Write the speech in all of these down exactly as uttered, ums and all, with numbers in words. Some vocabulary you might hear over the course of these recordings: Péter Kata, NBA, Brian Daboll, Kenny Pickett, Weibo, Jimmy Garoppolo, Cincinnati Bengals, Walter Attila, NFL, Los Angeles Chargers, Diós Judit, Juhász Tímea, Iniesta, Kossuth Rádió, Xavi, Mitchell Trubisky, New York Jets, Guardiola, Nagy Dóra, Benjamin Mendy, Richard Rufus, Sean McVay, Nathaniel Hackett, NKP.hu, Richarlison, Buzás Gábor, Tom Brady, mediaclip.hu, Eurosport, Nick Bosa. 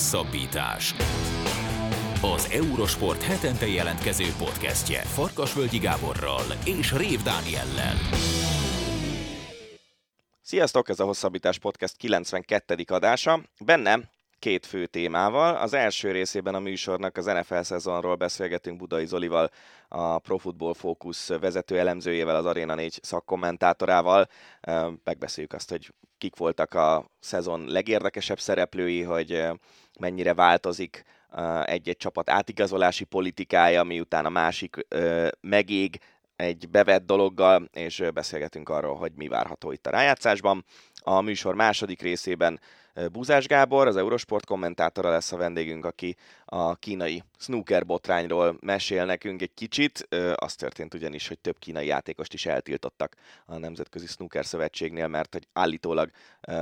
Hosszabbítás. Az Eurosport hetente jelentkező podcastje Farkasvölgyi Gáborral és Rév Dániellel. Sziasztok, ez a Hosszabbítás podcast kilencvenkettedik adása. Benne két fő témával. Az első részében a műsornak az en ef el szezonról beszélgetünk Budai Zolival, a Pro Football Focus vezető elemzőjével, az Arena négy szakkommentátorával. Megbeszéljük azt, hogy kik voltak a szezon legérdekesebb szereplői, hogy mennyire változik egy-egy csapat átigazolási politikája, miután a másik megég egy bevett dologgal, és beszélgetünk arról, hogy mi várható itt a rájátszásban. A műsor második részében Buzás Gábor, az Eurosport kommentátora lesz a vendégünk, aki a kínai snooker botrányról mesél nekünk egy kicsit. Az történt ugyanis, hogy több kínai játékost is eltiltottak a Nemzetközi Snooker Szövetségnél, mert hogy állítólag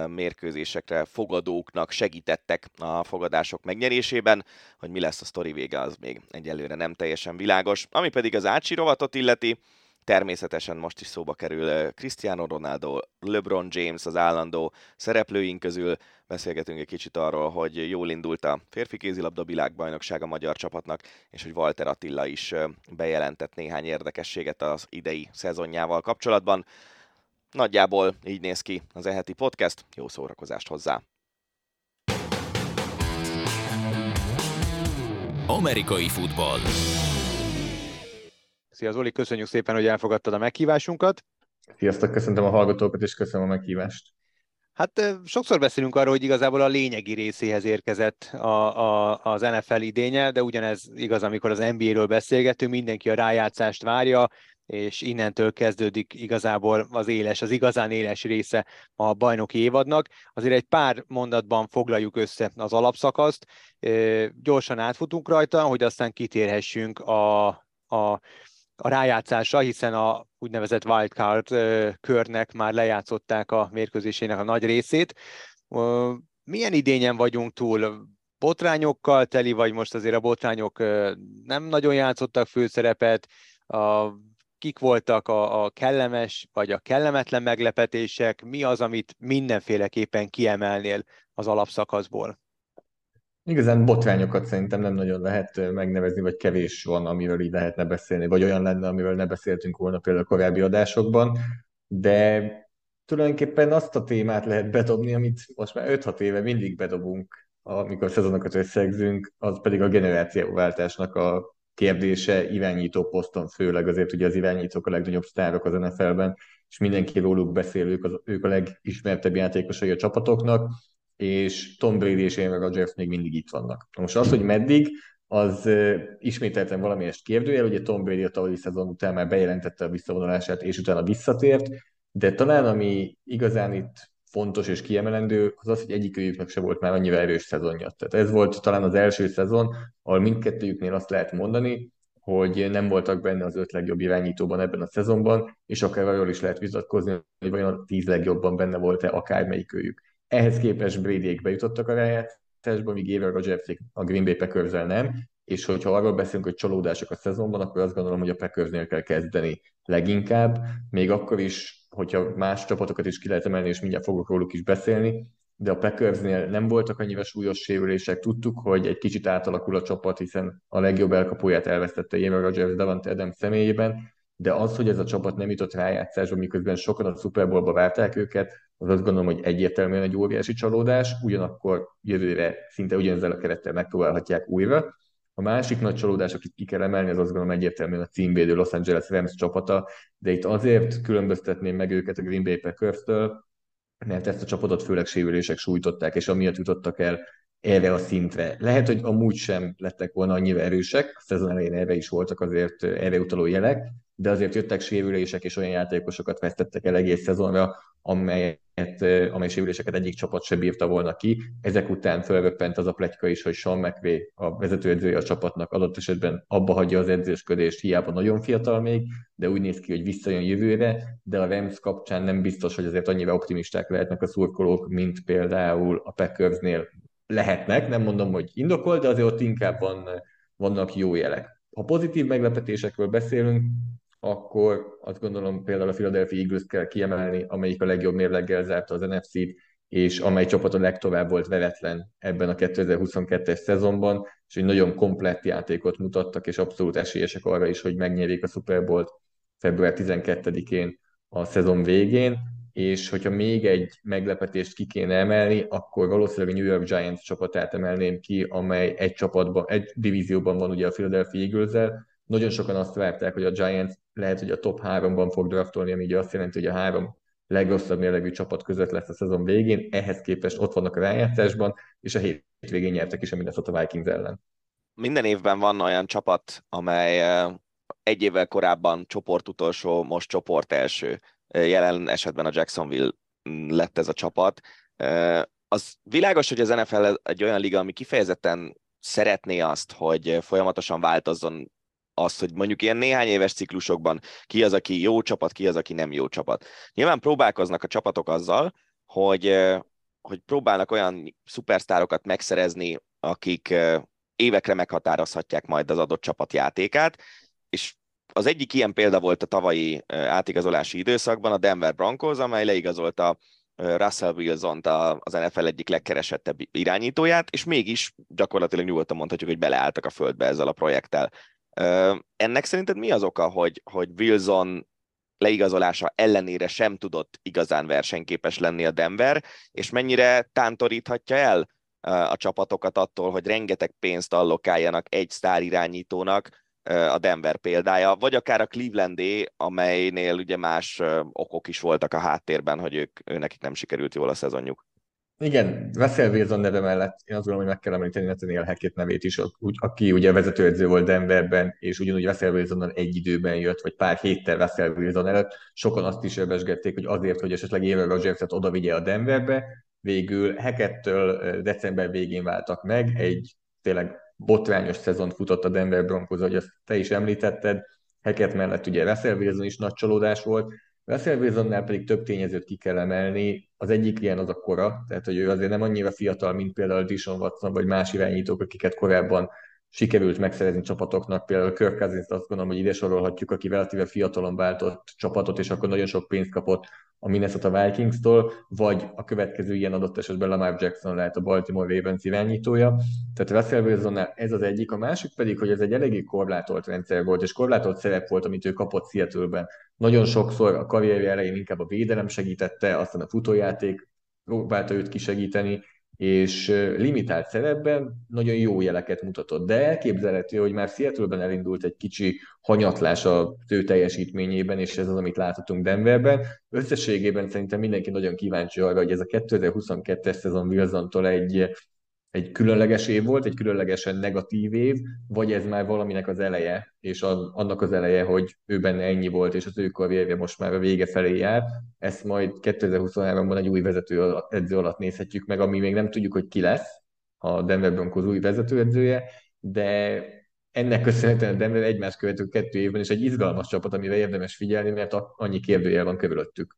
mérkőzésekre fogadóknak segítettek a fogadások megnyerésében. Hogy mi lesz a sztori vége, az még egyelőre nem teljesen világos. Ami pedig az Ácsi rovatot illeti, természetesen most is szóba kerül Cristiano Ronaldo, LeBron James az állandó szereplőink közül. Beszélgetünk egy kicsit arról, hogy jól indult a férfi kézilabda világbajnokság a magyar csapatnak, és hogy Walter Attila is bejelentett néhány érdekességet az idei szezonjával kapcsolatban. Nagyjából így néz ki az e heti podcast. Jó szórakozást hozzá! Amerikai futball. Szia Zoli, köszönjük szépen, hogy elfogadtad a meghívásunkat. Sziasztok, köszöntöm a hallgatókat, és köszönöm a meghívást. Hát sokszor beszélünk arról, hogy igazából a lényegi részéhez érkezett a, a, az en ef el idénye, de ugyanez igaz, amikor az en bé á-ről beszélgetünk, mindenki a rájátszást várja, és innentől kezdődik igazából az éles, az igazán éles része a bajnoki évadnak. Azért egy pár mondatban foglaljuk össze az alapszakaszt, gyorsan átfutunk rajta, hogy aztán kitérhessünk a... a a rájátszásra, hiszen a úgynevezett wildcard körnek már lejátszották a mérkőzésének a nagy részét. Milyen idényen vagyunk túl? Botrányokkal teli, vagy most azért a botrányok nem nagyon játszottak főszerepet? A, kik voltak a, a kellemes, vagy a kellemetlen meglepetések? Mi az, amit mindenféleképpen kiemelnél az alapszakaszból? Igazán botrányokat szerintem nem nagyon lehet megnevezni, vagy kevés van, amiről így lehetne beszélni, vagy olyan lenne, amiről ne beszéltünk volna például a korábbi adásokban, de tulajdonképpen azt a témát lehet bedobni, amit most már öt-hat éve mindig bedobunk, amikor szezonokat összegzünk, az pedig a generációváltásnak a kérdése irányító poszton, főleg azért ugye az irányítók a legnagyobb sztárok az en ef el-ben, és mindenki róluk beszél, ők, az, ők a legismertebb játékosai a csapatoknak, és Tom Brady és Aaron Rodgers még mindig itt vannak. Most az, hogy meddig, az ismételten valamilyest kérdőjel, ugye Tom Brady a tavalyi szezon után már bejelentette a visszavonulását, és utána visszatért, de talán ami igazán itt fontos és kiemelendő, az az, hogy egyikőjüknek se volt már annyira erős szezonja. Tehát ez volt talán az első szezon, ahol mindkettőjüknél azt lehet mondani, hogy nem voltak benne az öt legjobb irányítóban ebben a szezonban, és akár arról is lehet vitatkozni, hogy vajon tíz legjobban benne volt-e akármelyikőjük. Ehhez képest Bradyék bejutottak a rájátszásba, míg Aaron Rodgersék a Green Bay Packerszel nem, és hogyha arról beszélünk, hogy csalódások a szezonban, akkor azt gondolom, hogy a Packersnél kell kezdeni leginkább, még akkor is, hogyha más csapatokat is ki lehet emelni, és mindjárt fogok róluk is beszélni, de a Packersnél nem voltak annyira súlyos sérülések, tudtuk, hogy egy kicsit átalakul a csapat, hiszen a legjobb elkapóját elvesztette Aaron Rodgers Davante Adams személyében, de az, hogy ez a csapat nem jutott rájátszásba, miközben sokan a Super Bowlba várták őket, az azt gondolom, hogy egyértelműen egy óriási csalódás, ugyanakkor jövőre szinte ugyanezzel a kerettel megpróbálhatják újra. A másik nagy csalódás, akit ki kell emelni, az azt gondolom egyértelműen a címvédő Los Angeles Rams csapata, de itt azért különböztetném meg őket a Green Bay Packers-től, mert ezt a csapatot főleg sérülések sújtották, és amiatt jutottak el erre a szintre. Lehet, hogy amúgy sem lettek volna annyira erősek, a szezon elején erre is voltak azért erre utaló jelek, de azért jöttek sérülések, és olyan játékosokat vesztettek el egész szezonra, amelyet, amely sérüléseket egyik csapat se bírta volna ki. Ezek után felröppent az a pletyka is, hogy Sean McVay, a vezetőedzője a csapatnak adott esetben abba hagyja az edzősködést, hiába nagyon fiatal még, de úgy néz ki, hogy visszajön jövőre, de a Rams kapcsán nem biztos, hogy azért annyira optimisták lehetnek a szurkolók, mint például a Packersnél lehetnek, nem mondom, hogy indokol, de azért ott inkább van, vannak jó jelek. Ha pozitív meglepetésekről beszélünk, akkor azt gondolom például a Philadelphia Eagles-t kell kiemelni, amelyik a legjobb mérleggel zárta az en ef cét, és amely csapat a legtovább volt veretlen ebben a kétezer-huszonkettes szezonban, és egy nagyon komplett játékot mutattak, és abszolút esélyesek arra is, hogy megnyerjék a Super Bowlt február tizenkettedikén a szezon végén, és hogyha még egy meglepetést ki kéne emelni, akkor valószínűleg a New York Giants csapatát emelném ki, amely egy csapatban, egy divízióban van ugye a Philadelphia Eagles-zel. Nagyon sokan azt várták, hogy a Giants lehet, hogy a top háromban fog draftolni, ami ugye azt jelenti, hogy a három legrosszabb mérlegű csapat között lesz a szezon végén, ehhez képest ott vannak a rájátszásban, és a hétvégén nyertek is a Minnesota Vikings ellen. Minden évben van olyan csapat, amely egy évvel korábban csoport utolsó, most csoport első. Jelen esetben a Jacksonville lett ez a csapat. Az világos, hogy az en ef el egy olyan liga, ami kifejezetten szeretné azt, hogy folyamatosan változzon azt, hogy mondjuk ilyen néhány éves ciklusokban ki az, aki jó csapat, ki az, aki nem jó csapat. Nyilván próbálkoznak a csapatok azzal, hogy, hogy próbálnak olyan szupersztárokat megszerezni, akik évekre meghatározhatják majd az adott csapat játékát, és az egyik ilyen példa volt a tavalyi átigazolási időszakban a Denver Broncos, amely leigazolta Russell Wilsont, az en ef el egyik legkeresettebb irányítóját, és mégis gyakorlatilag nyugodtan mondhatjuk, hogy beleálltak a földbe ezzel a projekttel. Ennek szerinted mi az oka, hogy, hogy Wilson leigazolása ellenére sem tudott igazán versenyképes lenni a Denver, és mennyire tántoríthatja el a csapatokat attól, hogy rengeteg pénzt allokáljanak egy sztárirányítónak, a Denver példája, vagy akár a Clevelandé, amelynél ugye más okok is voltak a háttérben, hogy ők, nekik nem sikerült jól a szezonjuk. Igen, Russell Wilson neve mellett én azt gondolom, hogy meg kell említeni Nathaniel Hackett nevét is, aki ugye vezetőedző volt Denverben, és ugyanúgy Russell Wilsonnal egy időben jött, vagy pár héttel Russell Wilson előtt. Sokan azt is elbesgették, hogy azért, hogy esetleg Aaron Rodgers-et oda vigye a Denverbe, végül Hackettől december végén váltak meg, egy tényleg botrányos szezont futott a Denver Broncos, ahogy azt te is említetted. Hackett mellett ugye Russell Wilson is nagy csalódás volt. Russell Wilsonnál pedig több tényezőt ki kell emelni. Az egyik ilyen az a kora, tehát hogy ő azért nem annyira fiatal, mint például Deshaun Watson, vagy más irányítók, akiket korábban sikerült megszerezni csapatoknak. Például Kirk Cousins-t azt gondolom, hogy ide sorolhatjuk, aki relatíve fiatalon váltott csapatot, és akkor nagyon sok pénzt kapott a Minnesota Vikings-tól, vagy a következő ilyen adott esetben Lamar Jackson lehet a Baltimore Ravens irányítója. Tehát Russell Wilsonnál ez az egyik, a másik pedig, hogy ez egy eléggé korlátolt rendszer volt, és korlátolt szerep volt, amit ő kapott Seattle-ben. Nagyon sokszor a karrierje elején inkább a védelem segítette, aztán a futójáték próbálta őt kisegíteni, és limitált szerepben nagyon jó jeleket mutatott. De elképzelhető, hogy már Seattle-ben elindult egy kicsi hanyatlás az ő teljesítményében, és ez az, amit láthatunk Denverben. Összességében szerintem mindenki nagyon kíváncsi arra, hogy ez a kétezer-huszonkettes szezon Wilsontól egy, egy különleges év volt, egy különlegesen negatív év, vagy ez már valaminek az eleje, és az, annak az eleje, hogy ő benne ennyi volt, és az ő karrierje most már a vége felé jár. Ezt majd kétezer-huszonháromban egy új vezetőedző alatt nézhetjük meg, ami még nem tudjuk, hogy ki lesz a Denver Broncos új vezetőedzője, de ennek köszönhetően a Denver egymás követő kettő évben is egy izgalmas csapat, amire érdemes figyelni, mert annyi kérdőjel van körülöttük.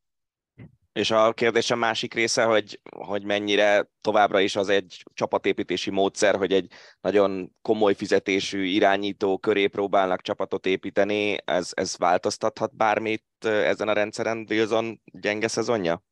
És a kérdésem másik része, hogy, hogy mennyire továbbra is az egy csapatépítési módszer, hogy egy nagyon komoly fizetésű irányító köré próbálnak csapatot építeni, ez, ez változtathat bármit ezen a rendszeren Wilson gyenge szezonja?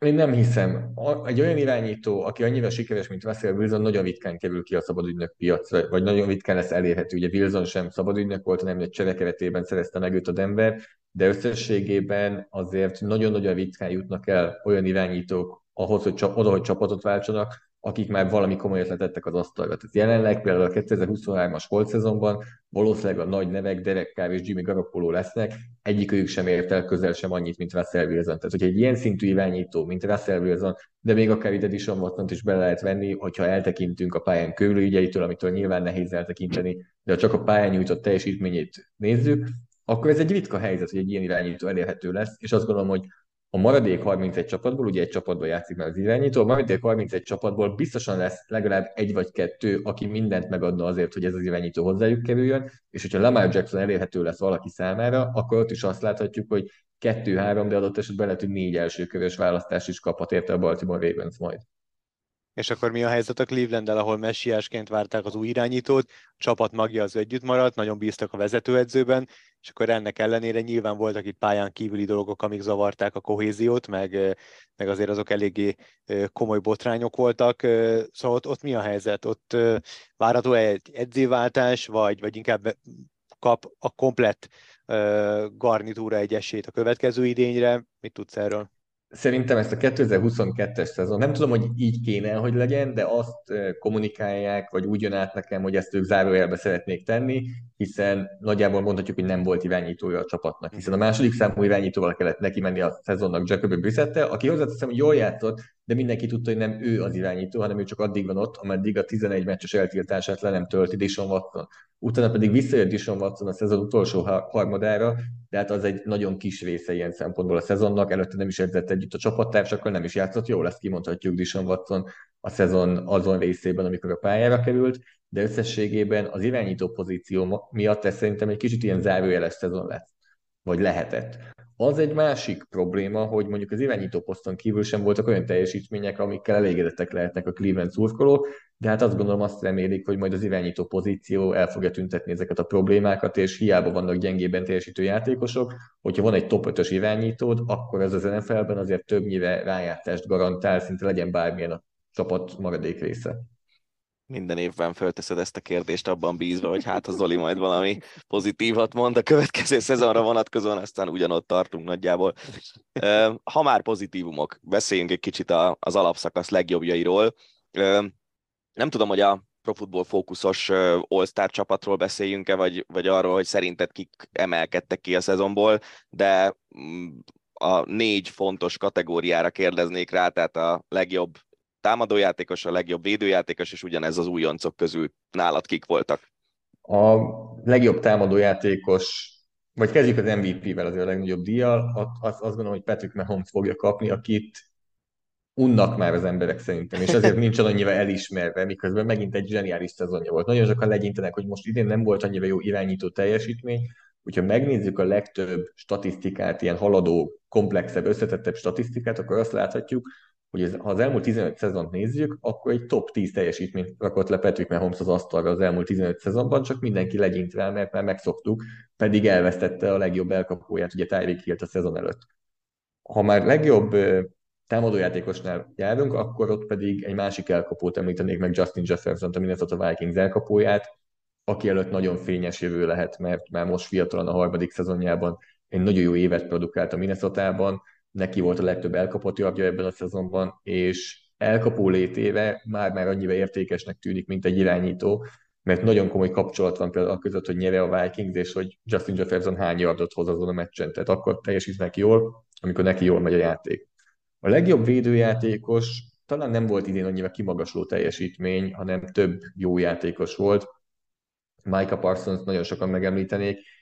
Én nem hiszem. Egy olyan irányító, aki annyira sikeres, mint Russell Wilson, nagyon ritkán kerül ki a szabadügynök piacra, vagy nagyon ritkán lesz elérhető. Ugye Wilson sem szabadügynök volt, hanem egy csere keretében szerezte meg őt a Denver, de összességében azért nagyon-nagyon ritkán jutnak el olyan irányítók ahhoz, hogy csap, oda, hogy csapatot váltsanak, akik már valami komolyat letettek az asztalra. Tehát jelenleg például a kétezer-huszonhármas holt szezonban valószínűleg a nagy nevek Derek Carr és Jimmy Garoppolo lesznek, egyikük sem ért el közel sem annyit, mint Russell Wilson. Tehát, hogy egy ilyen szintű irányító, mint Russell Wilson, de még akár ide Deshaun Watsont is bele lehet venni, hogyha eltekintünk a pályán körüli ügyeitől, amitől nyilván nehéz eltekinteni, de ha csak a pályán nyújtott teljesítményét nézzük, akkor ez egy ritka helyzet, hogy egy ilyen irányító elérhető lesz, és azt gondolom, hogy a maradék harmincegy csapatból, ugye egy csapatban játszik már az irányító, a maradék harmincegy csapatból biztosan lesz legalább egy vagy kettő, aki mindent megadna azért, hogy ez az irányító hozzájuk kerüljön, és hogyha Lamar Jackson elérhető lesz valaki számára, akkor ott is azt láthatjuk, hogy kettő-három, de adott esetben lehet, hogy négy elsőkörös választás is kaphat érte a Baltimore Ravens majd. És akkor mi a helyzet a Clevelanddel, ahol messiásként várták az új irányítót, a csapat magja az együtt maradt, nagyon bíztak a vezetőedzőben, és akkor ennek ellenére nyilván voltak itt pályán kívüli dolgok, amik zavarták a kohéziót, meg, meg azért azok eléggé komoly botrányok voltak. Szóval ott, ott mi a helyzet? Ott várható egy edzőváltás, vagy, vagy inkább kap a komplett garnitúra egy esélyt a következő idényre? Mit tudsz erről? Szerintem ezt a kétezer-huszonkettes szezon, nem tudom, hogy így kéne, hogy legyen, de azt kommunikálják, vagy úgy jön át nekem, hogy ezt ők zárójelbe szeretnék tenni, hiszen nagyjából mondhatjuk, hogy nem volt irányítója a csapatnak, hiszen a második számú irányítóval kellett neki menni a szezonnak Jacoby Brissettel, aki hozzáteszem, hogy jól játszott, de mindenki tudta, hogy nem ő az irányító, hanem ő csak addig van ott, ameddig a tizenegy meccses eltiltását le nem tölti Deshaun Watson. Utána pedig visszajött Deshaun Watson a szezon utolsó harmadára, de hát az egy nagyon kis része ilyen szempontból a szezonnak, előtte nem is edzett együtt a csapattársakkal, nem is játszott jól, ezt kimondhatjuk Deshaun Watson a szezon azon részében, amikor a pályára került, de összességében az irányító pozíció miatt ez szerintem egy kicsit ilyen zárójeles szezon lett, vagy lehetett. Az egy másik probléma, hogy mondjuk az irányító poszton kívül sem voltak olyan teljesítmények, amikkel elégedettek lehetnek a Cleveland szurkolók, de hát azt gondolom, azt remélik, hogy majd az irányító pozíció el fogja tüntetni ezeket a problémákat, és hiába vannak gyengében teljesítő játékosok, hogyha van egy top ötös irányítód, akkor ez az en ef el-ben azért többnyire rájátszást garantál, szinte legyen bármilyen a csapat maradék része. Minden évben fölteszed ezt a kérdést abban bízva, hogy hát a Zoli majd valami pozitívat mond a következő szezonra vonatkozóan, aztán ugyanott tartunk nagyjából. Ha már pozitívumok, beszéljünk egy kicsit az alapszakasz legjobbjairól. Nem tudom, hogy a Pro Football fókuszos All-Star csapatról beszéljünk-e, vagy, vagy arról, hogy szerinted kik emelkedtek ki a szezonból, de a négy fontos kategóriára kérdeznék rá, tehát a legjobb támadójátékos, a legjobb védőjátékos, és ugyanez az újoncok közül nálad kik voltak? A legjobb támadójátékos, vagy kezdjük az em vé pé-vel, az a legnagyobb díjjal, azt gondolom, hogy Patrick Mahomes fogja kapni, akit unnak már az emberek szerintem, és azért nincsen annyira elismerve, miközben megint egy zseniális szezonja volt. Nagyon sokan legyintenek, hogy most idén nem volt annyira jó irányító teljesítmény, hogyha megnézzük a legtöbb statisztikát, ilyen haladó, komplexebb, összetettebb statisztikát, akkor azt láthatjuk, hogy ha az elmúlt tizenöt szezont nézzük, akkor egy top tíz teljesítményt rakott le Patrick Mahomes az asztalra az elmúlt tizenöt szezonban, csak mindenki legyint rá, mert már megszoktuk, pedig elvesztette a legjobb elkapóját, ugye Tyreek Hillt a szezon előtt. Ha már legjobb támadójátékosnál járunk, akkor ott pedig egy másik elkapót említenék meg, Justin Jefferson-t, a Minnesota Vikings elkapóját, aki előtt nagyon fényes jövő lehet, mert már most fiatalon a harmadik szezonjában egy nagyon jó évet produkált a Minnesotában, neki volt a legtöbb elkapott yardja ebben a szezonban, és elkapó létéve már-már annyira értékesnek tűnik, mint egy irányító, mert nagyon komoly kapcsolat van például között, hogy nyere a Vikings, és hogy Justin Jefferson hány yardot hoz azon a meccsen, tehát akkor teljesítnek jól, amikor neki jól megy a játék. A legjobb védőjátékos talán nem volt idén annyira kimagasló teljesítmény, hanem több jó játékos volt. Micah Parsons nagyon sokan megemlítenék,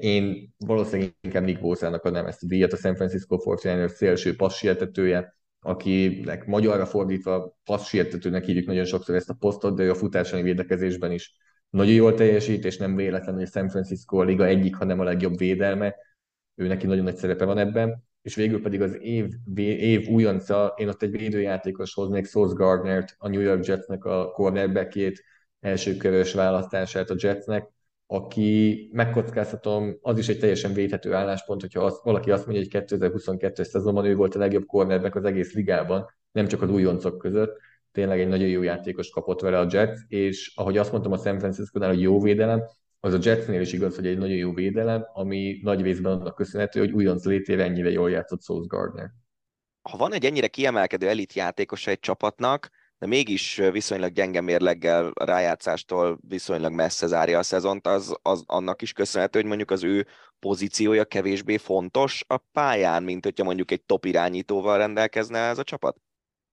én valószínűleg inkább Nick Bosa-nak adnám ezt a díjat, a San Francisco forty-niners szélső passzsietetője, akinek magyarra fordítva passzsietetőnek hívjuk nagyon sokszor ezt a posztot, de ő a futásai védekezésben is nagyon jól teljesít, és nem véletlen, hogy a San Francisco a liga egyik, hanem a legjobb védelme, ő neki nagyon nagy szerepe van ebben, és végül pedig az év, év újonca, én ott egy védőjátékos hoznék, Sosz Gardnert, a New York Jetsnek a cornerbackjét, elsőkörös választását a Jetsnek, aki, megkockáztatom, az is egy teljesen védhető álláspont, hogyha az, valaki azt mondja, hogy kétezer-huszonkettes szezonban ő volt a legjobb cornerback az egész ligában, nem csak az újoncok között, tényleg egy nagyon jó játékos kapott vele a Jets, és ahogy azt mondtam a San Francisco-nál, hogy jó védelem, az a Jetsnél is igaz, hogy egy nagyon jó védelem, ami nagy részben annak köszönhető, hogy újonc létére ennyire jól játszott Sosz Gardner. Ha van egy ennyire kiemelkedő elit játékosa egy csapatnak, de mégis viszonylag gyenge mérleggel a rájátszástól viszonylag messze zárja a szezont, az, az annak is köszönhető, hogy mondjuk az ő pozíciója kevésbé fontos a pályán, mint hogyha mondjuk egy top irányítóval rendelkezne ez a csapat?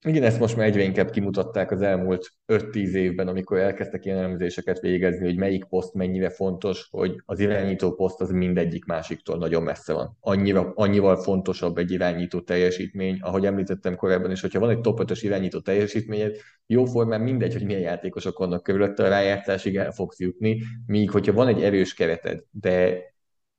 Igen, ezt most már egyre inkább kimutatták az elmúlt öt-tíz évben, amikor elkezdtek ilyen elemzéseket végezni, hogy melyik poszt mennyire fontos, hogy az irányító poszt az mindegyik másiktól nagyon messze van. Annyira, annyival fontosabb egy irányító teljesítmény, ahogy említettem korábban is, hogyha van egy top ötös irányító teljesítményed, jóformán mindegy, hogy milyen játékosok vannak körülötte, a rájátszásig el fogsz jutni, míg hogyha van egy erős kereted, de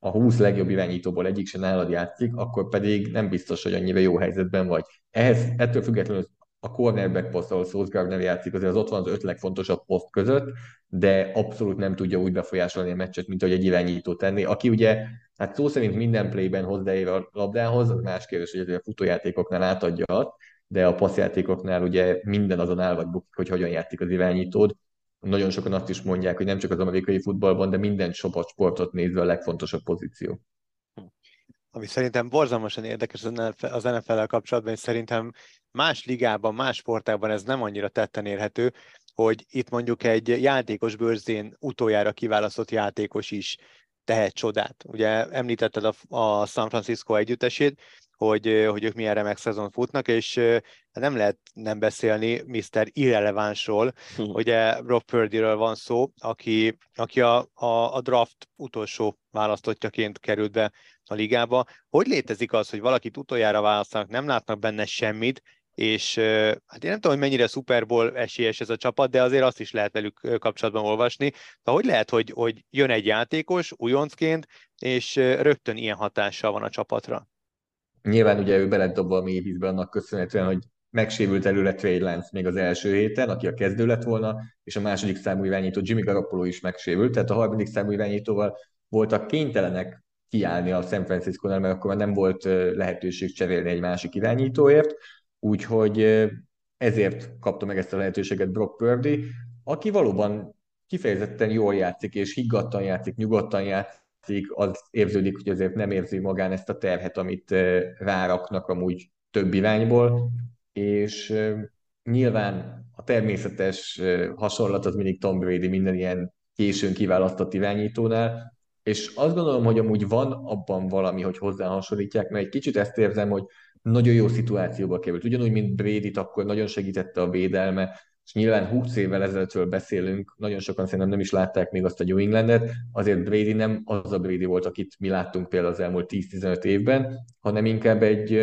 a húsz legjobb irányítóból egyik se nálad játszik, akkor pedig nem biztos, hogy annyira jó helyzetben vagy. Ehhez, ettől függetlenül a cornerback poszt, ahol Sosz Gardner játszik, azért az ott van az öt legfontosabb poszt között, de abszolút nem tudja úgy befolyásolni a meccset, mint ahogy egy irányító tenni, aki ugye, hát szó szerint minden playben hozzáér a labdához, az más kérdés, hogy a futójátékoknál átadja azt, de a passzjátékoknál ugye minden azon áll vagy bukik, hogy hogyan játszik az irányítód. Nagyon sokan azt is mondják, hogy nem csak az amerikai futballban, de minden sportot nézve a legfontosabb pozíció. Ami szerintem borzalmasan érdekes az en ef el-el kapcsolatban, és szerintem más ligában, más sportágban ez nem annyira tetten érhető, hogy itt mondjuk egy játékos bőrzén utoljára kiválasztott játékos is tehet csodát. Ugye említetted a, a San Francisco együttesét, hogy, hogy ők milyen remek szezon futnak, és nem lehet nem beszélni miszter Irrelevánsról, hmm. ugye Brock Purdyről van szó, aki, aki a, a, a draft utolsó választottjaként került be a ligába. Hogy létezik az, hogy valakit utoljára választanak, nem látnak benne semmit, és hát én nem tudom, hogy mennyire Super Bowl esélyes ez a csapat, de azért azt is lehet velük kapcsolatban olvasni. De hogy lehet, hogy, hogy jön egy játékos újoncként, és rögtön ilyen hatással van a csapatra? Nyilván ugye ő belett dobva a mély vízbe annak köszönhetően, hogy megsérült előre Trey Lance még az első héten, aki a kezdő lett volna, és a második számú irányító Jimmy Garoppolo is megsérült, tehát a harmadik számú irányítóval voltak kénytelenek kiállni a San Francisco-nál, mert akkor már nem volt lehetőség cserélni egy másik irányítóért, úgyhogy ezért kapta meg ezt a lehetőséget Brock Purdy, aki valóban kifejezetten jól játszik, és higgadtan játszik, nyugodtan játszik, az érződik, hogy azért nem érzi magán ezt a terhet, amit ráraknak amúgy több irányból, és nyilván a természetes hasonlat az mindig Tom Brady minden ilyen későn kiválasztott irányítónál, és azt gondolom, hogy amúgy van abban valami, hogy hozzá hasonlítják, mert egy kicsit ezt érzem, hogy nagyon jó szituációba került. Ugyanúgy, mint Bradyt, akkor nagyon segítette a védelme, és nyilván húsz évvel ezelőttről beszélünk, nagyon sokan szerintem nem is látták még azt a New Englandet, azért Brady nem az a Brady volt, akit mi láttunk például az elmúlt tíz-tizenöt évben, hanem inkább egy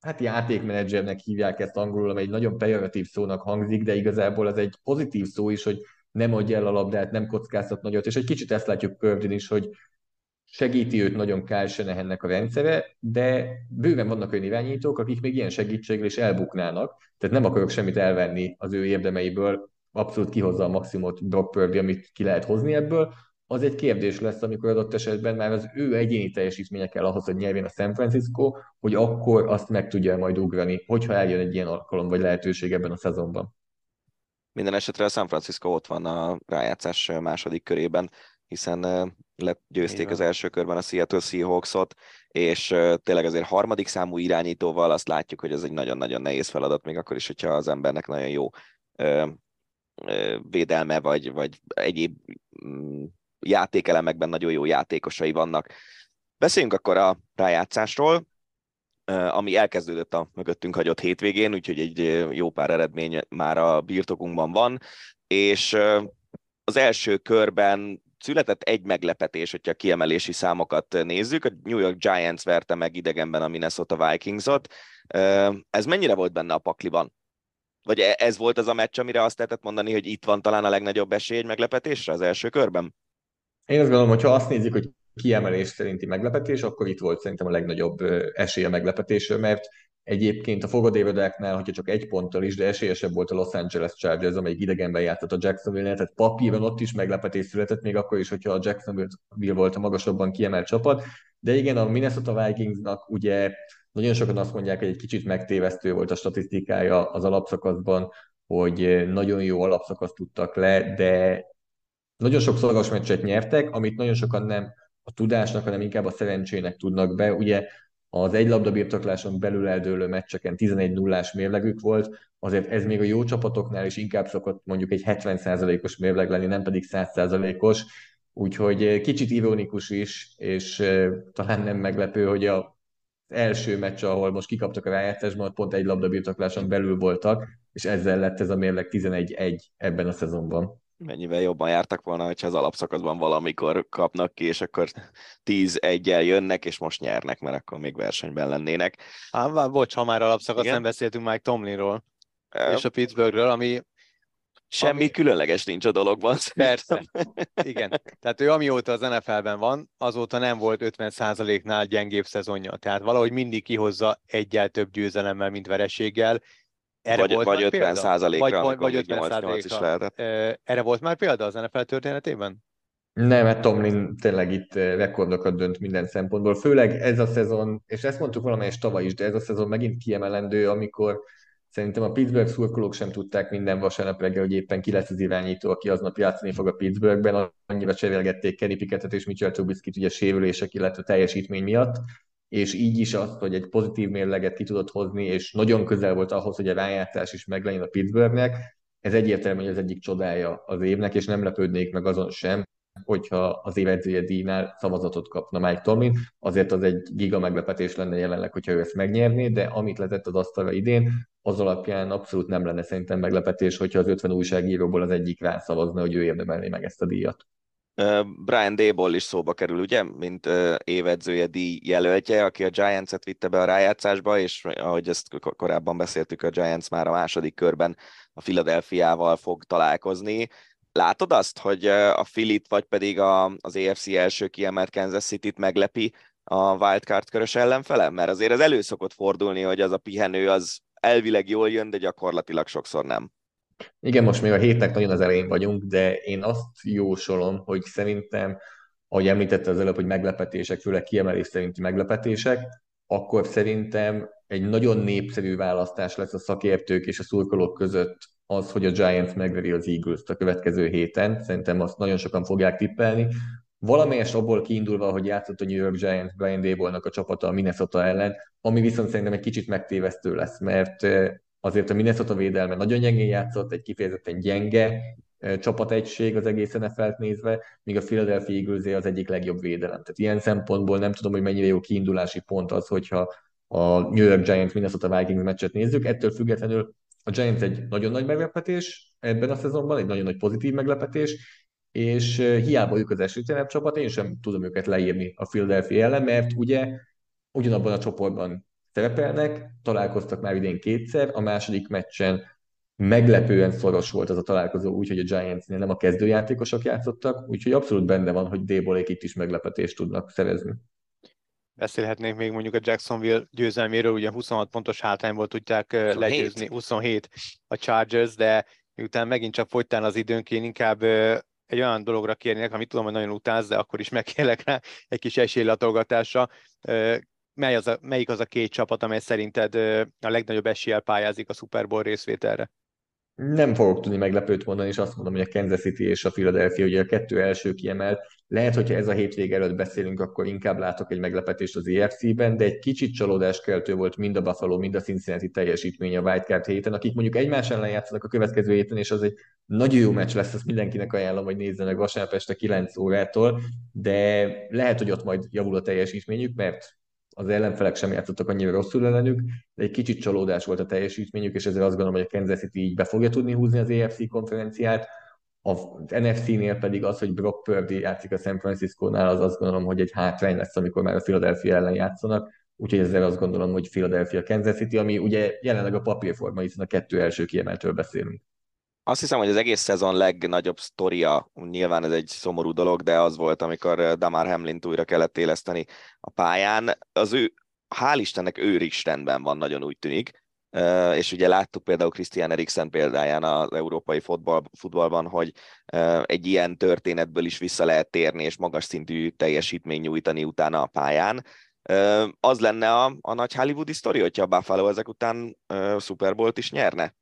hát játékmenedzsernek hívják ezt angolul, amely egy nagyon pejoratív szónak hangzik, de igazából ez egy pozitív szó is, hogy nem adja el a labdát, nem kockáztat nagyot, és egy kicsit ezt látjuk Purdyn is, hogy segíti őt nagyon Kyle Shanahannek a rendszere, de bőven vannak olyan irányítók, akik még ilyen segítségre is elbuknának, tehát nem akarok semmit elvenni az ő érdemeiből, abszolút kihozza a maximumot Brock Purdy, amit ki lehet hozni ebből, az egy kérdés lesz, amikor adott esetben már az ő egyéni teljesítménye kell ahhoz, hogy nyerjen a San Francisco, hogy akkor azt meg tudja majd ugrani, hogyha eljön egy ilyen alkalom vagy lehetőség ebben a szezonban. Minden esetre a San Francisco ott van a rájátszás második körében, hiszen legyőzték az első körben a Seattle Seahawksot, és tényleg azért harmadik számú irányítóval azt látjuk, hogy ez egy nagyon-nagyon nehéz feladat, még akkor is, hogyha az embernek nagyon jó ö, ö, védelme, vagy, vagy egyéb m, játékelemekben nagyon jó játékosai vannak. Beszéljünk akkor a rájátszásról, ami elkezdődött a mögöttünk hagyott hétvégén, úgyhogy egy jó pár eredmény már a birtokunkban van, és az első körben született egy meglepetés, hogyha a kiemelési számokat nézzük. A New York Giants verte meg idegenben a Minnesota Vikingsot. Ez mennyire volt benne a pakliban? Vagy ez volt az a meccs, amire azt lehetett mondani, hogy itt van talán a legnagyobb esély egy meglepetésre az első körben? Én azt gondolom, hogyha azt nézzük, hogy kiemelés szerinti meglepetés, akkor itt volt szerintem a legnagyobb esély a meglepetésre, mert egyébként a fogadévedáknál, hogyha csak egy ponttal is, de esélyesebb volt a Los Angeles Chargers, amelyik idegenben játszott a Jacksonville-nél, tehát papíron ott is meglepetés született, még akkor is, hogyha a Jacksonville volt a magasabban kiemelt csapat. De igen, a Minnesota Vikingsnak ugye nagyon sokan azt mondják, hogy egy kicsit megtévesztő volt a statisztikája az alapszakaszban, hogy nagyon jó alapszakaszt tudtak le, de nagyon sok szoros meccset nyertek, amit nagyon sokan nem a tudásnak, hanem inkább a szerencsének tudnak be. Ugye az egy labda birtokláson belül eldőlő meccseken tizenegy nullás mérlegük volt, azért ez még a jó csapatoknál is inkább szokott mondjuk egy hetven százalékos mérleg lenni, nem pedig száz százalékos, úgyhogy kicsit ironikus is, és talán nem meglepő, hogy az első meccs, ahol most kikaptak a rájátszásban, pont egy labda birtokláson belül voltak, és ezzel lett ez a mérleg tizenegy egy ebben a szezonban. Mennyivel jobban jártak volna, hogyha az alapszakaszban valamikor kapnak ki, és akkor tíz egyel jönnek, és most nyernek, mert akkor még versenyben lennének. Á, bocs, ha már alapszakasz, igen? Nem beszéltünk Mike Tomlinról, e... és a Pittsburghről, ami... Semmi ami... különleges nincs a dologban. Persze, igen. Tehát ő amióta az en ef el-ben van, azóta nem volt ötven százaléknál gyengébb szezonja. Tehát valahogy mindig kihozza egyel több győzelemmel, mint vereséggel, Erre vagy, vagy ötven százalékra, vagy, vagy ötven százalékra is lehetett. Erre volt már példa az en ef el történetében? Nem, mert Tomlin tényleg itt rekordokat dönt minden szempontból. Főleg ez a szezon, és ezt mondtuk valamelyes tavaly is, de ez a szezon megint kiemelendő, amikor szerintem a Pittsburgh szurkolók sem tudták minden vasárnap reggel, hogy éppen ki lesz az irányító, aki aznap játszani fog a Pittsburghben. Annyira cserélgették Kenny Pickettet és Mitchell Trubiskyt ugye sérülések, illetve teljesítmény miatt. És így is azt, hogy egy pozitív mérleget ki tudott hozni, és nagyon közel volt ahhoz, hogy a rájátszás is meglegyen a Pittsburghnek, ez egyértelmű, hogy az egyik csodája az évnek, és nem lepődnék meg azon sem, hogyha az év edzője díjnál szavazatot kapna Mike Tomlin, azért az egy giga meglepetés lenne jelenleg, hogyha ő ezt megnyerné, de amit letett az asztalra idén, az alapján abszolút nem lenne szerintem meglepetés, hogyha az ötven újságíróból az egyik rá szavazna, hogy ő érdemelné meg ezt a díjat. Brian Daboll is szóba kerül, ugye, mint évedzője díj jelöltje, aki a Giants-et vitte be a rájátszásba, és ahogy ezt korábban beszéltük, a Giants már a második körben a Philadelphiával fog találkozni. Látod azt, hogy a Phillyt, vagy pedig a, az á ef cé első kiemelt Kansas City-t meglepi a wildcard körös ellenfele? Mert azért ez elő szokott fordulni, hogy az a pihenő az elvileg jól jön, de gyakorlatilag sokszor nem. Igen, most még a hétnek nagyon az elején vagyunk, de én azt jósolom, hogy szerintem, ahogy említette az előbb, hogy meglepetések, főleg kiemelés szerinti meglepetések, akkor szerintem egy nagyon népszerű választás lesz a szakértők és a szurkolók között az, hogy a Giants megveri az Eagles-t a következő héten. Szerintem azt nagyon sokan fogják tippelni. Valamelyest abból kiindulva, hogy játszott a New York Giants Brian Dabollnak a csapata a Minnesota ellen, ami viszont szerintem egy kicsit megtévesztő lesz, mert azért a Minnesota védelme nagyon gyengén játszott, egy kifejezetten gyenge csapategység az egész en ef el-t nézve, míg a Philadelphia Eagles az egyik legjobb védelem. Tehát ilyen szempontból nem tudom, hogy mennyire jó kiindulási pont az, hogyha a New York Giants Minnesota Vikings meccset nézzük. Ettől függetlenül a Giants egy nagyon nagy meglepetés ebben a szezonban, egy nagyon nagy pozitív meglepetés, és hiába ők az esélytelenebb csapat, én sem tudom őket leírni a Philadelphia ellen, mert ugye ugyanabban a csoportban szerepelnek, találkoztak már idén kétszer, a második meccsen meglepően szoros volt az a találkozó, úgyhogy a Giantsnél nem a kezdőjátékosok játszottak, úgyhogy abszolút benne van, hogy Dabollék itt is meglepetést tudnak szerezni. Beszélhetnénk még mondjuk a Jacksonville győzelméről, ugye huszonhat pontos hátrányból tudták legyőzni, huszonhét a Chargers, de miután megint csak fogytán az időnként, inkább egy olyan dologra kérnének, amit tudom, hogy nagyon utánsz, de akkor is megkérlek rá egy kis esélylatolgatásra. Mely az a, melyik az a két csapat, amely szerinted a legnagyobb eséllyel pályázik a Super Bowl részvételre? Nem fogok tudni meglepőt mondani, és azt mondom, hogy a Kansas City és a Philadelphia, ugye a kettő első kiemelt. Lehet, hogyha ez a hétvég előtt beszélünk, akkor inkább látok egy meglepetést az á ef cé-ben, de egy kicsit csalódáskeltő volt mind a Buffalo, mind a Cincinnati teljesítmény a wildcard héten, akik mondjuk egymás ellen játszanak a következő héten, és az egy nagyon jó meccs lesz, azt mindenkinek ajánlom, hogy nézzenek vasárnap este kilenc órától, de lehet, hogy ott majd javul a teljesítményük, mert az ellenfelek sem játszottak annyira rosszul ellenük, de egy kicsit csalódás volt a teljesítményük, és ezért azt gondolom, hogy a Kansas City így be fogja tudni húzni az á ef cé konferenciát. Az en ef cé-nél pedig az, hogy Brock Purdy játszik a San Francisco-nál, az azt gondolom, hogy egy hátrány lesz, amikor már a Philadelphia ellen játszanak, úgyhogy ezért azt gondolom, hogy Philadelphia Kansas City, ami ugye jelenleg a papírforma, hiszen a kettő első kiemeltől beszélünk. Azt hiszem, hogy az egész szezon legnagyobb sztoria, nyilván ez egy szomorú dolog, de az volt, amikor Damar Hamlint újra kellett éleszteni a pályán. Az ő, hál' Istennek, őr is rendben van, nagyon úgy tűnik. És ugye láttuk például Christian Eriksen példáján az európai futball, futballban, hogy egy ilyen történetből is vissza lehet térni, és magas szintű teljesítmény nyújtani utána a pályán. Az lenne a, a nagy hollywoodi sztori, hogyha a Buffalo ezek után Super Bowl-t is nyerne?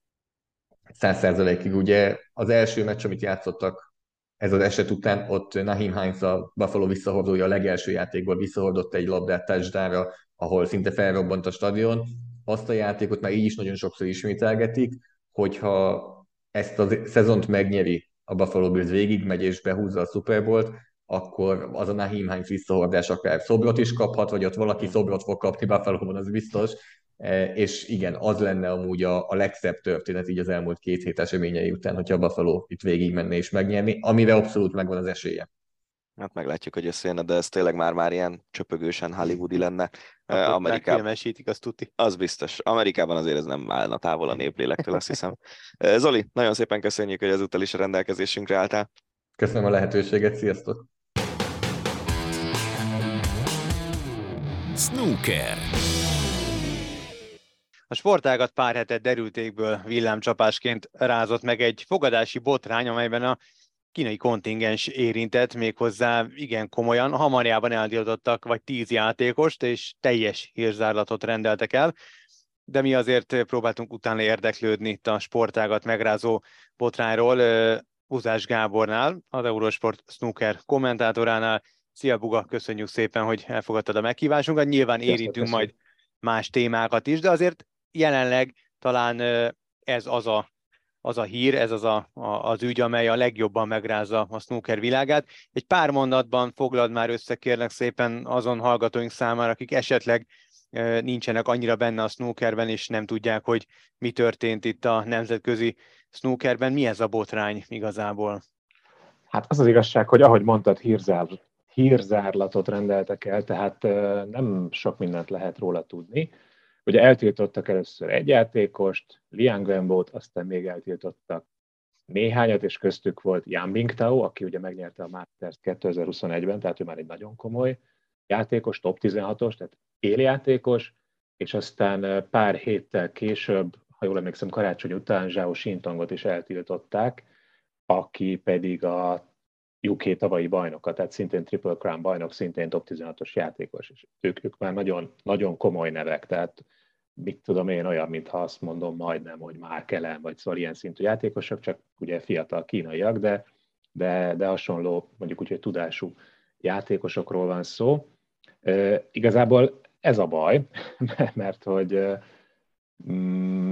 száz százalékig ugye az első meccs, amit játszottak ez az eset után, ott Nahim Hines, a Buffalo visszahordója, a legelső játékból visszahordott egy labdát touchdownra, ahol szinte felrobbant a stadion. Azt a játékot már így is nagyon sokszor ismételgetik, hogyha ezt a szezont megnyeri a Buffalo Bills, végigmegy és behúzza a Super Bowl-t, akkor az a Nahim Hines visszahordás akár szobrot is kaphat, vagy ott valaki szobrot fog kapni Buffalo-ban, az biztos. És igen, az lenne amúgy a, a legszebb történet így az elmúlt két hét eseményei után, hogyha a Buffalo itt végigmenne és megnyerni, amire abszolút megvan az esélye. Hát meglátjuk, hogy összejön, de ez tényleg már-már ilyen csöpögősen hollywoodi lenne. Hát, Amerikában megfilmesítik, azt tuti. Az biztos. Amerikában azért ez nem állna távol a néplélektől, azt hiszem. Zoli, nagyon szépen köszönjük, hogy ezúttal is a rendelkezésünkre álltál. Köszönöm a lehetőséget, sziasztok! Snooker. A sportágat pár hetet derültékből villámcsapásként rázott meg egy fogadási botrány, amelyben a kínai kontingens érintett, méghozzá igen komolyan, hamarjában eltiltottak vagy tíz játékost, és teljes hírzárlatot rendeltek el. De mi azért próbáltunk utána érdeklődni itt a sportágat megrázó botrányról Buzás Gábornál, az Eurosport snooker kommentátoránál. Szia Buga, köszönjük szépen, hogy elfogadtad a meghívásunkat. Nyilván érintünk köszönjük. majd más témákat is, de azért jelenleg talán ez az a, az a hír, ez az, a, a, az ügy, amely a legjobban megrázza a snooker világát. Egy pár mondatban foglald már össze, kérlek szépen, azon hallgatóink számára, akik esetleg nincsenek annyira benne a snookerben, és nem tudják, hogy mi történt itt a nemzetközi snookerben. Mi ez a botrány igazából? Hát az az igazság, hogy ahogy mondtad, hírzárlatot, hírzárlatot rendeltek el, tehát nem sok mindent lehet róla tudni. Ugye eltiltottak először egy játékost, Liang Wenbo-t, aztán még eltiltottak néhányat, és köztük volt Yang Bingtao, aki ugye megnyerte a Masters kétezer-huszonegyben, tehát ő már egy nagyon komoly játékos, top tizenhatos, tehát éljátékos, és aztán pár héttel később, ha jól emlékszem, karácsony után Zhao Xintongot is eltiltották, aki pedig a U K tavalyi bajnoka, tehát szintén Triple Crown bajnok, szintén top tizenhatos játékos, és ők, ők már nagyon, nagyon komoly nevek, tehát mit tudom én, olyan, mintha azt mondom majdnem, hogy Mark Allen, vagy szóval ilyen szintű játékosok, csak ugye fiatal kínaiak, de, de, de hasonló, mondjuk úgy, hogy tudású játékosokról van szó. E, igazából ez a baj, mert hogy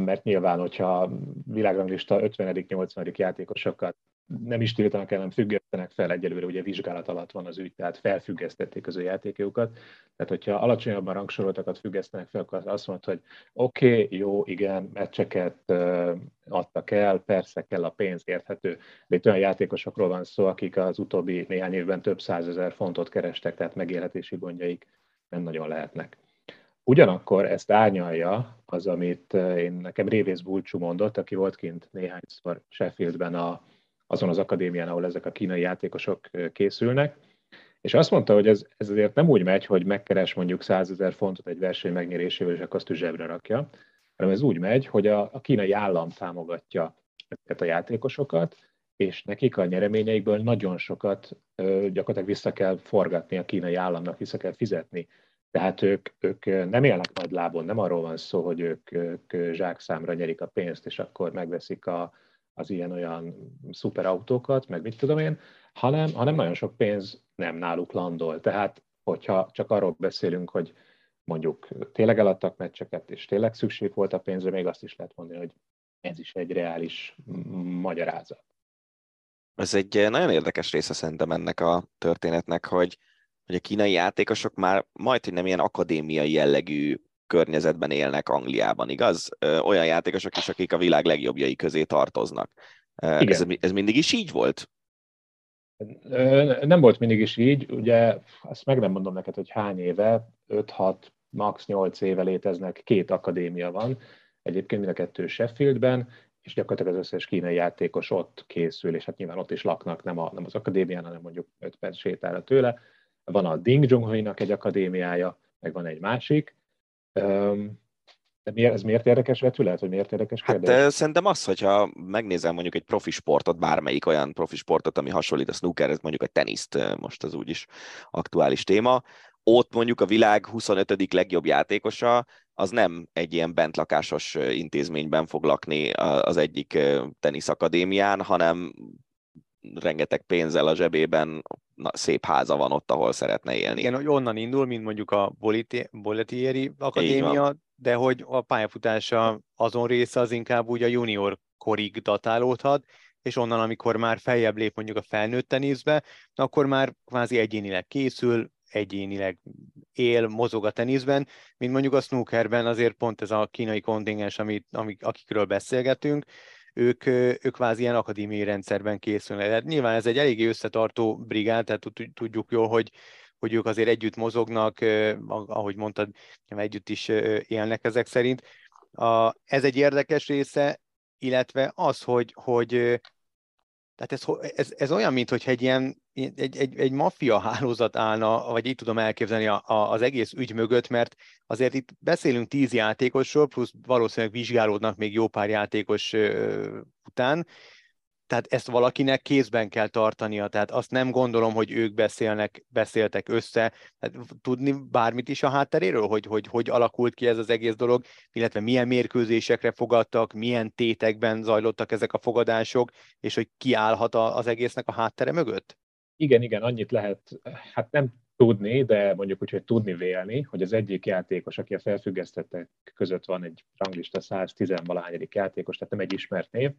mert nyilván, hogyha világranglista ötvenedik nyolcvanadik játékosokat nem is tiltanak el, nem függesztenek fel egyelőre, ugye vizsgálat alatt van az ügy, tehát felfüggesztették az ő játékjukat. Tehát, hogyha alacsonyabban rangsoroltakat függesztenek fel, akkor azt mondta, hogy oké, okay, jó, igen, meccseket adtak el, persze kell a pénz, érthető. De itt olyan játékosokról van szó, akik az utóbbi néhány évben több százezer fontot kerestek, tehát megélhetési gondjaik nem nagyon lehetnek. Ugyanakkor ezt árnyalja az, amit én nekem Révész Bulcsú mondott, aki volt kint néhányszor Sheffieldben a azon az akadémián, ahol ezek a kínai játékosok készülnek, és azt mondta, hogy ez, ez azért nem úgy megy, hogy megkeres mondjuk százezer fontot egy verseny megnyerésével, és akkor azt ő zsebre rakja, hanem ez úgy megy, hogy a, a kínai állam támogatja ezeket a játékosokat, és nekik a nyereményeikből nagyon sokat gyakorlatilag vissza kell forgatni a kínai államnak, vissza kell fizetni. Tehát ők, ők nem élnek nagy lábon, nem arról van szó, hogy ők, ők zsákszámra nyerik a pénzt, és akkor megveszik a az ilyen-olyan szuperautókat, meg mit tudom én, hanem, hanem nagyon sok pénz nem náluk landol. Tehát, hogyha csak arról beszélünk, hogy mondjuk tényleg eladtak meccseket, és tényleg szükség volt a pénzre, még azt is lehet mondani, hogy ez is egy reális magyarázat. Ez egy nagyon érdekes része szerintem ennek a történetnek, hogy, hogy a kínai játékosok már majdhogy nem ilyen akadémiai jellegű környezetben élnek Angliában, igaz? Olyan játékosok is, akik a világ legjobbjai közé tartoznak. Ez, ez mindig is így volt? Nem volt mindig is így, ugye azt meg nem mondom neked, hogy hány éve, öt-hat, max. nyolc éve léteznek, két akadémia van, egyébként mind a kettő Sheffieldben, és gyakorlatilag az összes kínai játékos ott készül, és hát nyilván ott is laknak, nem, a, nem az akadémián, hanem mondjuk öt perc sétára tőle. Van a Ding Junhui-nak egy akadémiája, meg van egy másik. De miért, ez miért érdekes vetület, vagy miért érdekes kérdés? Hát szerintem az, hogyha megnézem mondjuk egy profi sportot, bármelyik olyan profi sportot, ami hasonlít a snookerhez, mondjuk a teniszt, most az úgyis aktuális téma, ott mondjuk a világ huszonötödik legjobb játékosa, az nem egy ilyen bentlakásos intézményben fog lakni az egyik teniszakadémián, hanem rengeteg pénzzel a zsebében, na, szép háza van ott, ahol szeretne élni. Igen, hogy onnan indul, mint mondjuk a Bollettieri Akadémia, de hogy a pályafutása azon része az inkább úgy a junior korig datálódhat, és onnan, amikor már feljebb lép mondjuk a felnőtt teniszbe, akkor már kvázi egyénileg készül, egyénileg él, mozog a teniszben, mint mondjuk a snookerben azért pont ez a kínai kontingens, amit, amik, akikről beszélgetünk, Ők, ők kvázi ilyen akadémiai rendszerben készülnek. Tehát nyilván ez egy eléggé összetartó brigád, tehát tudjuk jól, hogy, hogy ők azért együtt mozognak, ahogy mondtad, együtt is élnek ezek szerint. A, ez egy érdekes része, illetve az, hogy, hogy Tehát ez, ez, ez olyan, mintha egy ilyen egy, egy, egy maffia hálózat állna, vagy így tudom elképzelni a, a, az egész ügy mögött, mert azért itt beszélünk tíz játékosról, plusz valószínűleg vizsgálódnak még jó pár játékos ö, után, tehát ezt valakinek kézben kell tartania, tehát azt nem gondolom, hogy ők beszélnek, beszéltek össze, tehát tudni bármit is a hátteréről, hogy, hogy hogy alakult ki ez az egész dolog, illetve milyen mérkőzésekre fogadtak, milyen tétekben zajlottak ezek a fogadások, és hogy ki állhat az egésznek a háttere mögött? Igen, igen, annyit lehet, hát nem tudni, de mondjuk úgy, hogy tudni vélni, hogy az egyik játékos, aki a felfüggesztettek között van egy ranglista száztizenvalahányadik játékos, tehát nem egy ismert név,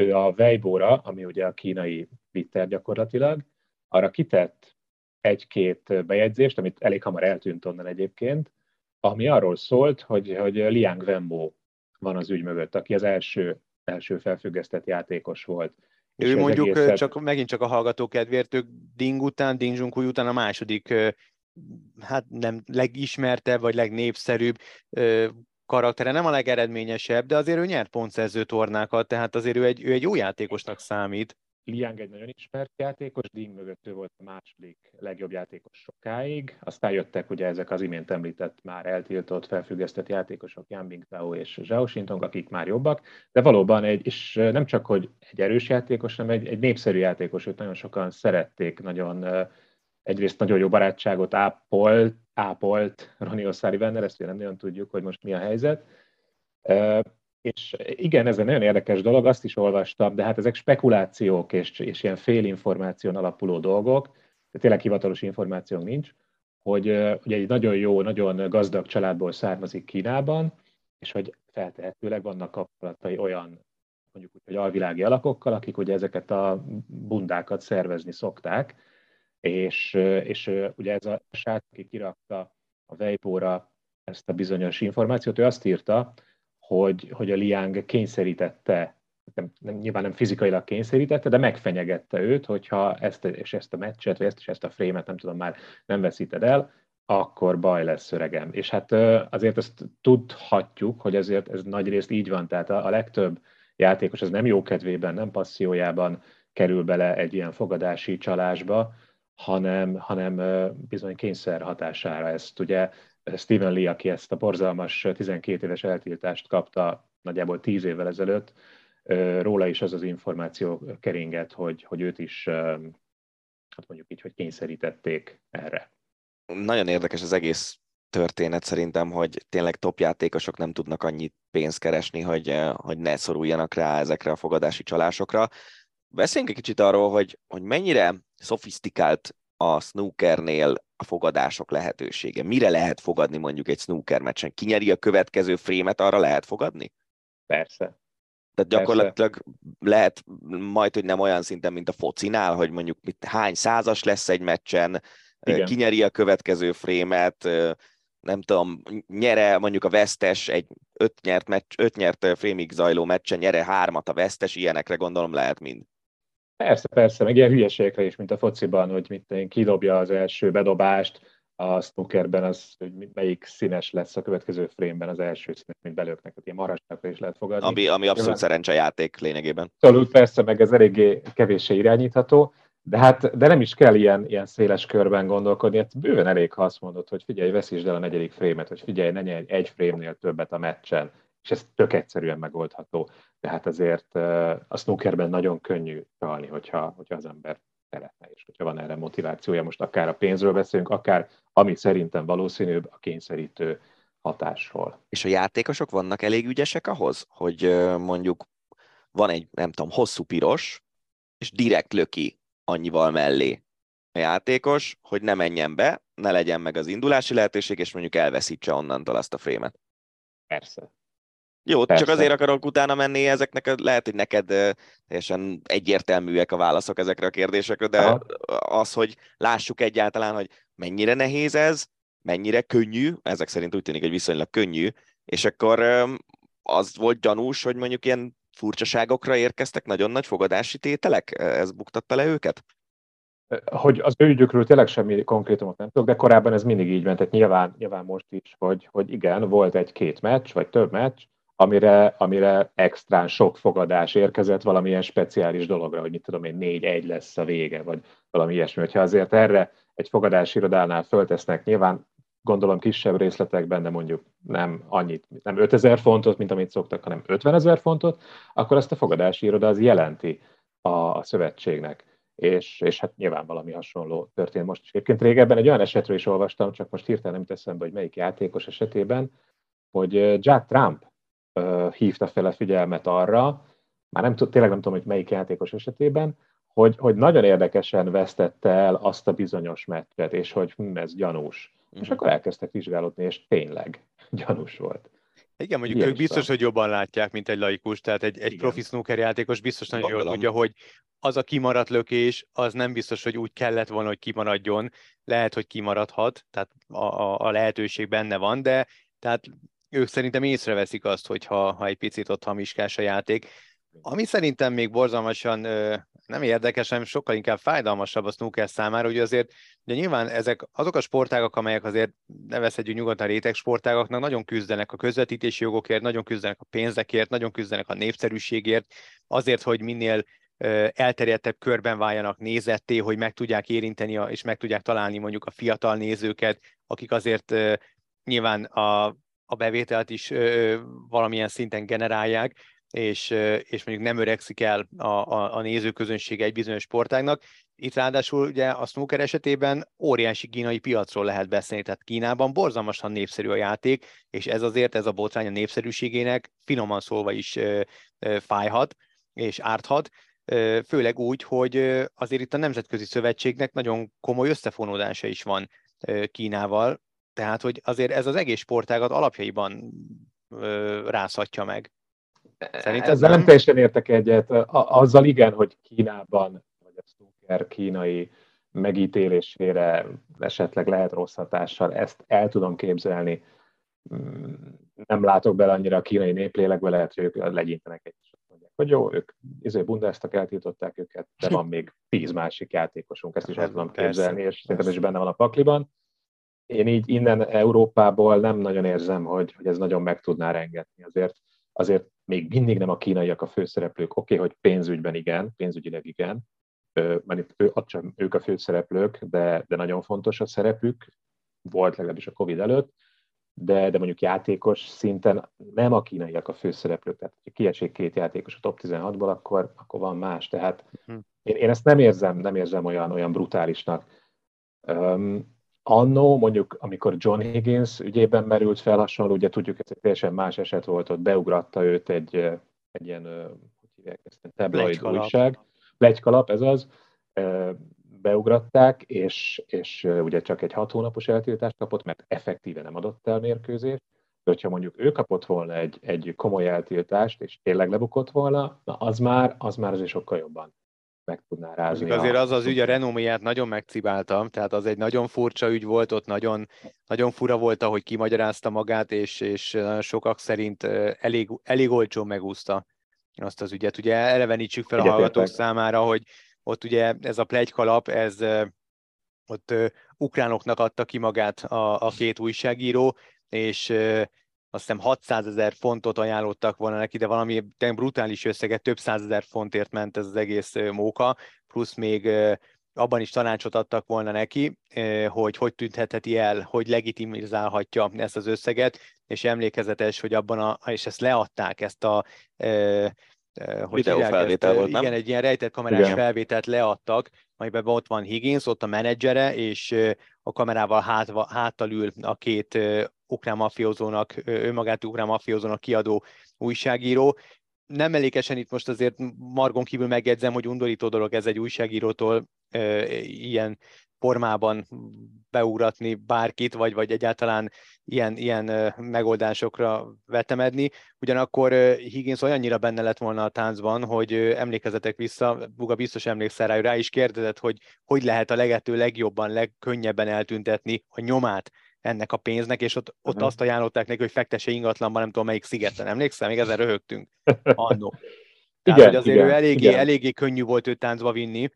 ő a Weibo-ra, ami ugye a kínai Twitter gyakorlatilag, arra kitett egy-két bejegyzést, amit elég hamar eltűnt onnan egyébként, ami arról szólt, hogy, hogy Liang Wenbo van az ügy mögött, aki az első, első felfüggesztett játékos volt. Ő mondjuk egészet... csak, megint csak a hallgató kedvéért, ők Ding után, Ding Junhui után a második, hát nem legismertebb, vagy legnépszerűbb karaktere, nem a legeredményesebb, de azért ő nyert pontszerző tornákat, tehát azért ő egy, ő egy jó játékosnak számít. Liang egy nagyon ismert játékos, Ding mögött ő volt a második legjobb játékos sokáig, aztán jöttek ugye ezek az imént említett, már eltiltott, felfüggesztett játékosok, Yan Bingtao és Zhao Xintong, akik már jobbak, de valóban egy, és nem csak, hogy egy erős játékos, hanem egy, egy népszerű játékos, őt nagyon sokan szerették, nagyon egyrészt nagyon jó barátságot ápolt, ápolt Ronnie O'Sullivan-nel, ezt nem nagyon tudjuk, hogy most mi a helyzet. E, és igen, ez egy nagyon érdekes dolog, azt is olvastam, de hát ezek spekulációk és, és ilyen félinformáción alapuló dolgok, de tényleg hivatalos információnk nincs, hogy, hogy egy nagyon jó, nagyon gazdag családból származik Kínában, és hogy feltehetőleg vannak kapcsolatai olyan, mondjuk úgy, hogy alvilági alakokkal, akik ugye ezeket a bundákat szervezni szokták, És, és ugye ez a srác, aki kirakta a Weibo-ra ezt a bizonyos információt, ő azt írta, hogy, hogy a Liang kényszerítette, nem, nem, nyilván nem fizikailag kényszerítette, de megfenyegette őt, hogyha ezt és ezt a meccset, vagy ezt és ezt a frémet, nem tudom, már nem veszíted el, akkor baj lesz, öregem. És hát azért ezt tudhatjuk, hogy ezért ez nagyrészt így van, tehát a, a legtöbb játékos az nem jó kedvében, nem passziójában kerül bele egy ilyen fogadási csalásba, hanem, hanem bizony kényszer hatására. Ezt ugye Steven Lee, aki ezt a borzalmas tizenkét éves eltiltást kapta nagyjából tíz évvel ezelőtt, róla is az az információ keringett, hogy, hogy őt is, hát mondjuk így, hogy kényszerítették erre. Nagyon érdekes az egész történet szerintem, hogy tényleg top játékosok nem tudnak annyit pénzt keresni, hogy, hogy ne szoruljanak rá ezekre a fogadási csalásokra. Beszéljünk egy kicsit arról, hogy, hogy mennyire szofisztikált a snookernél a fogadások lehetősége. Mire lehet fogadni mondjuk egy snooker meccsen? Ki nyeri a következő frémet, arra lehet fogadni? Persze. Tehát gyakorlatilag lehet majd, hogy nem olyan szinten, mint a focinál, hogy mondjuk mit, hány százas lesz egy meccsen, igen, ki nyeri a következő frémet, nem tudom, nyere mondjuk a vesztes egy öt nyert, meccs, öt nyert frémig zajló meccsen, nyere hármat a vesztes, ilyenekre gondolom lehet mind. Persze, persze, meg ilyen hülyeségekre is, mint a fociban, hogy mit kidobja az első bedobást, a snookerben az, hogy melyik színes lesz a következő frémben az első színes, mint belőknek, hogy ilyen marasnakra is lehet fogadni. Ami, ami abszolút szerencsejáték lényegében. Abszolút, persze, meg ez eléggé kevéssé irányítható. De hát, de nem is kell ilyen, ilyen széles körben gondolkodni, hát bőven elég, ha azt mondod, hogy figyelj, veszítsd el a negyedik frémet, vagy figyelj, ne nyerj egy frémnél többet a meccsen, és ez tök egyszerűen megoldható. De hát azért a snookerben nagyon könnyű csalni, hogyha, hogyha az ember szeretne, és hogyha van erre motivációja, most akár a pénzről beszélünk, akár, ami szerintem valószínűbb, a kényszerítő hatásról. És a játékosok vannak elég ügyesek ahhoz, hogy mondjuk van egy, nem tudom, hosszú piros, és direkt löki annyival mellé a játékos, hogy ne menjen be, ne legyen meg az indulási lehetőség, és mondjuk elveszítse onnantól azt a frémet. Persze. Jó, persze. Csak azért akarok utána menni ezeknek, lehet, hogy neked teljesen egyértelműek a válaszok ezekre a kérdésekre, de aha, az, hogy lássuk egyáltalán, hogy mennyire nehéz ez, mennyire könnyű, ezek szerint úgy tűnik, hogy viszonylag könnyű, és akkor az volt gyanús, hogy mondjuk ilyen furcsaságokra érkeztek, nagyon nagy fogadási tételek? Ez buktatta le őket? Hogy az ő ügyükről tényleg semmi konkrétumot nem tudok, de korábban ez mindig így ment, tehát nyilván, nyilván most is, hogy, hogy igen, volt egy-két meccs, vagy több meccs, amire, amire extrán sok fogadás érkezett valamilyen speciális dologra, hogy mit tudom én, négy egy lesz a vége, vagy valami ilyesmi. Hogyha azért erre egy fogadási irodánál föltesznek, nyilván gondolom kisebb részletekben, de mondjuk nem annyit, nem ötezer fontot, mint amit szoktak, hanem ötvenezer fontot, akkor ezt a fogadási iroda az jelenti a szövetségnek. És, és hát nyilván valami hasonló történt most is. Egyébként régebben egy olyan esetről is olvastam, csak most hirtelen nem jut eszembe, hogy melyik játékos esetében, hogy Jack Trump uh, hívta fel a figyelmet arra, már nem t- tényleg nem tudom, hogy melyik játékos esetében, hogy, hogy nagyon érdekesen vesztette el azt a bizonyos meccset, és hogy hm, ez gyanús. Mm-hmm. És akkor elkezdtek vizsgálódni, és tényleg gyanús volt. Igen, mondjuk ilyen ők biztos, van. Hogy jobban látják, mint egy laikus, tehát egy, egy profi snooker játékos biztos nagyon jól tudja, hogy az a kimaradt lökés, az nem biztos, hogy úgy kellett volna, hogy kimaradjon, lehet, hogy kimaradhat, tehát a, a, a lehetőség benne van, de tehát ők szerintem észreveszik azt, hogyha ha egy picit ott hamiskás a játék. Ami szerintem még borzalmasan nem érdekes, hanem sokkal inkább fájdalmasabb a snooker számára, ugye azért ugye nyilván ezek azok a sportágak, amelyek azért nevezhetjük nyugodtan réteg sportágaknak, nagyon küzdenek a közvetítési jogokért, nagyon küzdenek a pénzekért, nagyon küzdenek a népszerűségért, azért, hogy minél elterjedtebb körben váljanak nézetté, hogy meg tudják érinteni és meg tudják találni mondjuk a fiatal nézőket, akik azért nyilván a, a bevételt is valamilyen szinten generálják, és, és mondjuk nem öregszik el a, a, a nézőközönsége egy bizonyos sportágnak. Itt ráadásul ugye a snooker esetében óriási kínai piacról lehet beszélni, tehát Kínában borzalmasan népszerű a játék, és ez azért, ez a botrány a népszerűségének finoman szólva is ö, ö, fájhat és árthat, ö, főleg úgy, hogy azért itt a Nemzetközi Szövetségnek nagyon komoly összefonódása is van ö, Kínával, tehát hogy azért ez az egész sportágat alapjaiban ö, rázhatja meg. Szerinted ezzel nem teljesen értek egyet. A, azzal igen, hogy Kínában, vagy a snooker kínai megítélésére esetleg lehet rossz hatással, ezt el tudom képzelni. Nem látok bele annyira a kínai néplélekbe, lehet, hogy ők legyintenek egy is. Mondják, hogy jó, ők izé Bundesztak eltiltották őket, de van még tíz másik játékosunk, ezt is el tudom képzelni, és szerintem is benne van a pakliban. Én így innen Európából nem nagyon érzem, hogy, hogy ez nagyon meg tudná rengetni azért. Azért még mindig nem a kínaiak a főszereplők. Oké, okay, hogy pénzügyben igen, pénzügyileg igen, mert ők a főszereplők, de, de nagyon fontos a szerepük, volt legalábbis a Covid előtt, de, de mondjuk játékos szinten nem a kínaiak a főszereplők. Tehát, ha kiesik két játékos a top tizenhatból, akkor, akkor van más. Tehát én, én ezt nem érzem, nem érzem olyan, olyan brutálisnak. Um, Annó, mondjuk, amikor John Higgins ügyében merült fel hasonló, ugye tudjuk, ez egy teljesen más eset volt, ott beugratta őt egy, egy ilyen, hogy hívják ezt, tabloid újság. Pletykalap, ez az. Beugratták, és, és ugye csak egy hat hónapos eltiltást kapott, mert effektíve nem adott el mérkőzést. De hogyha mondjuk ő kapott volna egy, egy komoly eltiltást, és tényleg lebukott volna, na az már, az már azért sokkal jobban meg tudná rázni. Azért az az ügy a renoméját nagyon megcibáltam, tehát az egy nagyon furcsa ügy volt, ott nagyon, nagyon fura volt, ahogy kimagyarázta magát, és, és sokak szerint elég, elég olcsón megúszta azt az ügyet. Ugye elevenítsük fel Egyet a hallgatók értek. Számára, hogy ott ugye ez a pletykalap, ez ott ukránoknak adta ki magát a, a két újságíró, és azt hiszem hatszázezer fontot ajánlottak volna neki, de valami brutális összeget, több százezer fontért ment ez az egész móka, plusz még abban is tanácsot adtak volna neki, hogy hogy tüntetheti el, hogy legitimizálhatja ezt az összeget, és emlékezetes, hogy abban, a, és ezt leadták, ezt a videófelvétel volt, nem? Igen, egy ilyen rejtett kamerás igen. felvételt leadtak, amiben ott van Higgins, ott a menedzsere, és a kamerával hátva, háttal ül a két ukrán mafiózónak, önmagát ukrán mafiózónak kiadó újságíró. Nem mellékesen itt most azért margon kívül megjegyzem, hogy undorító dolog ez egy újságírótól e, ilyen formában beugratni bárkit, vagy, vagy egyáltalán ilyen, ilyen megoldásokra vetemedni. Ugyanakkor Higgins olyannyira benne lett volna a táncban, hogy emlékezzetek vissza, Buga biztos emlékszel rá, rá is kérdezett, hogy hogy lehet a legető legjobban, legkönnyebben eltüntetni a nyomát ennek a pénznek, és ott, ott azt ajánlották neki, hogy fektesse ingatlanban, nem tudom melyik szigeten. Emlékszel? Még ezen röhögtünk. Annó. Tehát, igen, hogy azért igen, ő eléggé, eléggé könnyű volt őt táncba vinni,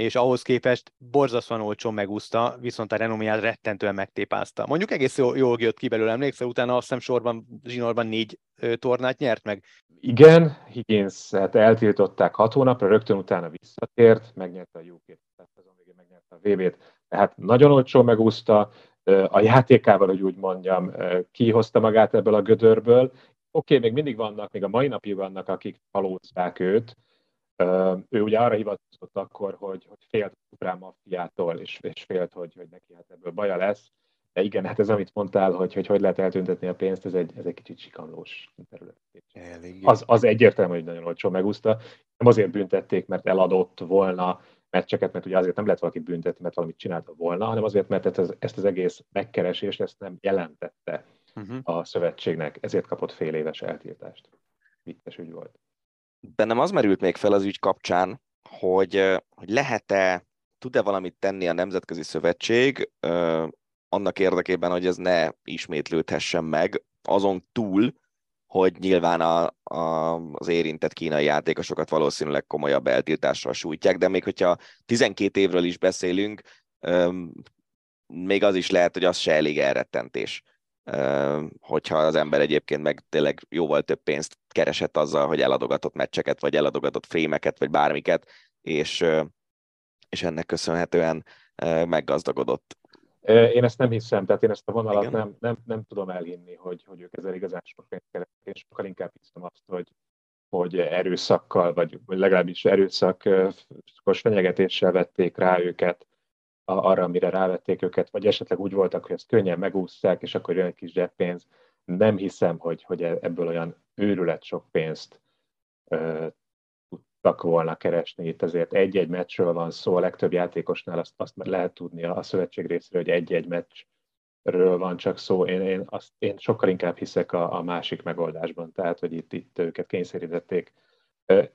és ahhoz képest borzasztóan olcsón megúszta, viszont a renoméját rettentően megtépázta. Mondjuk egész jól, jól jött ki belőle, emlékszel, utána azt hiszem sorban, zsinórban négy ö, tornát nyert meg. Igen, Higgins, hát eltiltották hat hónapra, rögtön utána visszatért, megnyerte a u ká-t, tehát azon végén megnyerte a vé bét. Tehát nagyon olcsón megúszta, a játékával, hogy úgy mondjam, kihozta magát ebből a gödörből. Oké, okay, még mindig vannak, még a mai napig vannak, akik halózzák őt. Ő ugye arra hivatkozott akkor, hogy, hogy félt a szuprán maffiától, és, és félt, hogy, hogy neki hát ebből baja lesz. De igen, hát ez, amit mondtál, hogy hogy, hogy lehet eltüntetni a pénzt, ez egy, ez egy kicsit sikamlós terület. Az, az egyértelmű, hogy nagyon olcsó megúszta. Nem azért büntették, mert eladott volna meccseket, mert ugye azért nem lehet valakit büntetni, mert valamit csinálta volna, hanem azért, mert ez, ezt az egész megkeresést ezt nem jelentette uh-huh. a szövetségnek. Ezért kapott fél éves eltiltást. Vittes ügy volt. Bennem az merült még fel az ügy kapcsán, hogy, hogy lehet-e, tud-e valamit tenni a Nemzetközi Szövetség ö, annak érdekében, hogy ez ne ismétlődhessen meg, azon túl, hogy nyilván a, a, az érintett kínai játékosokat valószínűleg komolyabb eltiltással sújtják, de még hogyha tizenkét évről is beszélünk, öm, még az is lehet, hogy az se elég elrettentés, öm, hogyha az ember egyébként meg tényleg jóval több pénzt keresett azzal, hogy eladogatott meccseket, vagy eladogatott fémeket, vagy bármiket, és, öm, és ennek köszönhetően öm, meggazdagodott. Én ezt nem hiszem, tehát én ezt a vonalat nem, nem, nem tudom elhinni, hogy, hogy ők ezzel igazán sok pénzt keresnek, és sokkal inkább hiszem azt, hogy, hogy erőszakkal, vagy legalábbis erőszakos fenyegetéssel vették rá őket, arra, amire rávették őket, vagy esetleg úgy voltak, hogy ezt könnyen megúszszák, és akkor jön egy kis zseppénz. Nem hiszem, hogy, hogy ebből olyan őrület sok pénzt ö, tudtak volna keresni. Itt azért egy-egy meccsről van szó, a legtöbb játékosnál azt, azt lehet tudni a szövetség részéről, hogy egy-egy meccsről van csak szó. Én, én, azt, én sokkal inkább hiszek a, a másik megoldásban, tehát, hogy itt, itt őket kényszerítették.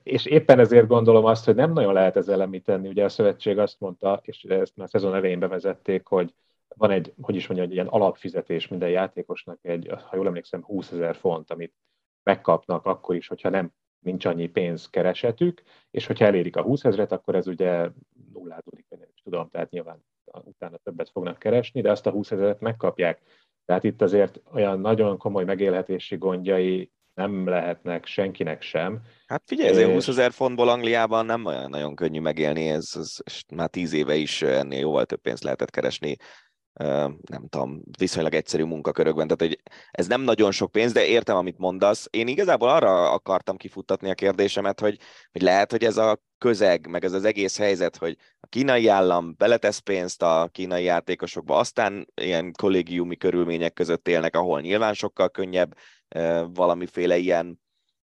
És éppen ezért gondolom azt, hogy nem nagyon lehet ezzel ellen mit tenni. Ugye a szövetség azt mondta, és ezt már szezon elején bevezették, hogy van egy, hogy is mondjam, egy ilyen alapfizetés minden játékosnak, egy, ha jól emlékszem, húszezer font, amit megkapnak akkor is, hogyha nem nincs annyi pénz keresetük, és hogyha elérik a húszezret, akkor ez ugye nullázódik, nem is tudom, tehát nyilván utána többet fognak keresni, de azt a húszezret megkapják. Tehát itt azért olyan nagyon komoly megélhetési gondjai nem lehetnek senkinek sem. Hát figyelj, ezért húszezer fontból Angliában nem olyan nagyon könnyű megélni, ez, ez, ez már tíz éve is ennél jóval több pénzt lehetett keresni, nem tudom, viszonylag egyszerű munkakörökben, tehát hogy ez nem nagyon sok pénz, de értem, amit mondasz. Én igazából arra akartam kifuttatni a kérdésemet, hogy, hogy lehet, hogy ez a közeg, meg ez az egész helyzet, hogy a kínai állam beletesz pénzt a kínai játékosokba, aztán ilyen kollégiumi körülmények között élnek, ahol nyilván sokkal könnyebb valamiféle ilyen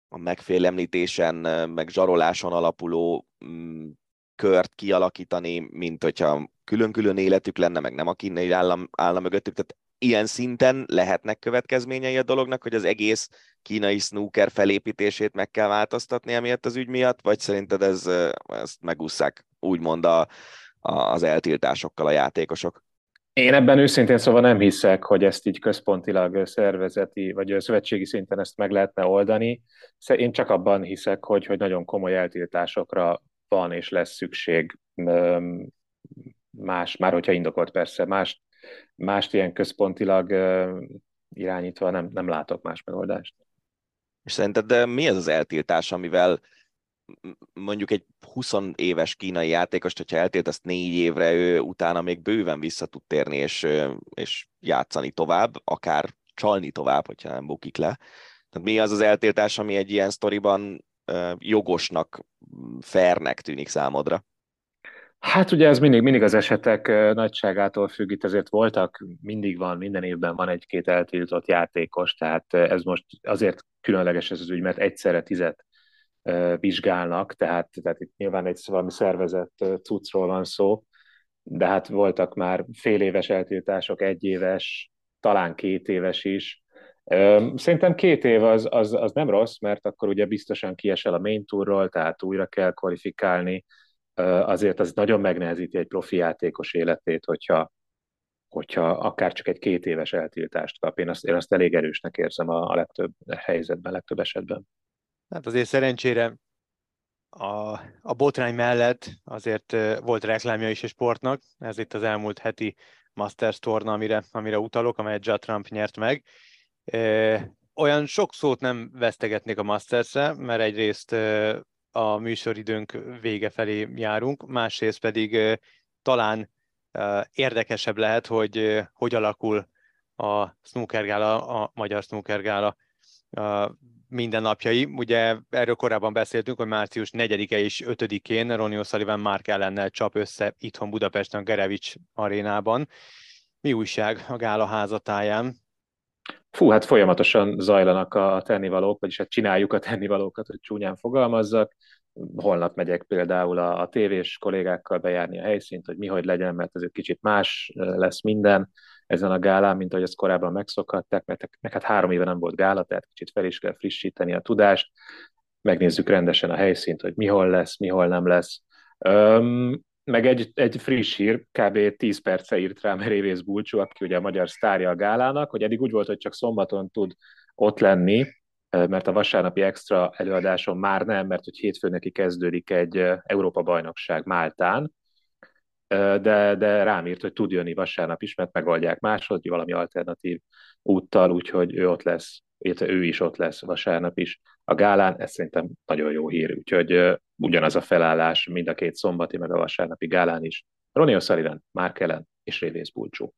a megfélemlítésen, meg zsaroláson alapuló kört kialakítani, mint hogyha külön-külön életük lenne, meg nem a kínai állam, állam mögöttük. Tehát ilyen szinten lehetnek következményei a dolognak, hogy az egész kínai snooker felépítését meg kell változtatni emiatt az ügy miatt, vagy szerinted ez, ezt megúszszák úgymond a, a, az eltiltásokkal a játékosok? Én ebben őszintén szóval nem hiszek, hogy ezt így központilag szervezeti, vagy szövetségi szinten ezt meg lehetne oldani. Én csak abban hiszek, hogy, hogy nagyon komoly eltiltásokra van és lesz szükség más, már hogyha indokolt persze, más, mást ilyen központilag irányítva nem, nem látok más megoldást. És szerinted de mi ez az eltiltás, amivel mondjuk egy húsz éves kínai játékost, hogyha eltilt azt négy évre, ő utána még bőven vissza tud térni és, és játszani tovább, akár csalni tovább, hogyha nem bukik le. Tehát mi az az eltiltás, ami egy ilyen sztoriban jogosnak, fairnek tűnik számodra? Hát ugye ez mindig, mindig az esetek nagyságától függ, itt azért voltak, mindig van, minden évben van egy-két eltiltott játékos, tehát ez most azért különleges ez az ügy, mert egyszerre tizet vizsgálnak, tehát, tehát itt nyilván egy valami szervezett cuccról van szó, de hát voltak már fél éves eltiltások, egy éves, talán két éves is. Szerintem két év az, az, az nem rossz, mert akkor ugye biztosan kiesel a main tourról, tehát újra kell kvalifikálni, azért az nagyon megnehezíti egy profi játékos életét, hogyha, hogyha akár csak egy két éves eltiltást kap. Én azt, én azt elég erősnek érzem a, a legtöbb helyzetben, legtöbb esetben. Hát azért szerencsére A, a botrány mellett azért volt reklámja is a sportnak, ez itt az elmúlt heti Masters torna, amire, amire utalok, amelyet Ja Trump nyert meg. Olyan sok szót nem vesztegetnék a Masters-re, mert egyrészt a műsoridőnk vége felé járunk, másrészt pedig talán érdekesebb lehet, hogy hogy alakul a snookergála, a magyar snookergála mindennapjai. Ugye erről korábban beszéltünk, hogy március negyedike és ötödikén Ronnie O'Sullivan Mark ellennel csap össze itthon Budapesten a Gerevics arénában. Mi újság a gála házatáján? Fú, hát folyamatosan zajlanak a tennivalók, vagyis hát csináljuk a tennivalókat, hogy csúnyán fogalmazzak. Holnap megyek például a, a tévés kollégákkal bejárni a helyszínt, hogy mi hogy legyen, mert ez egy kicsit más lesz minden ezen a gálán, mint ahogy ezt korábban megszokhatták, mert meg hát három éve nem volt gála, tehát kicsit fel is kell frissíteni a tudást. Megnézzük rendesen a helyszínt, hogy mi hol lesz, mi hol nem lesz. Öm, meg egy, egy friss hír, kb. tíz perce írt rám Révész Bulcsú, aki ugye a magyar sztárja a gálának, hogy eddig úgy volt, hogy csak szombaton tud ott lenni, mert a vasárnapi extra előadáson már nem, mert hogy hétfőn neki kezdődik egy Európa-bajnokság Máltán, de, de rám írt, hogy tud jönni vasárnap is, mert megoldják máshogy valami alternatív úttal, úgyhogy ő ott lesz, illetve ő is ott lesz vasárnap is a gálán. Ez szerintem nagyon jó hír, úgyhogy ugyanaz a felállás mind a két szombati, meg a vasárnapi gálán is. Ronnie O'Sullivan, Mark Allen és Révész Bulcsú.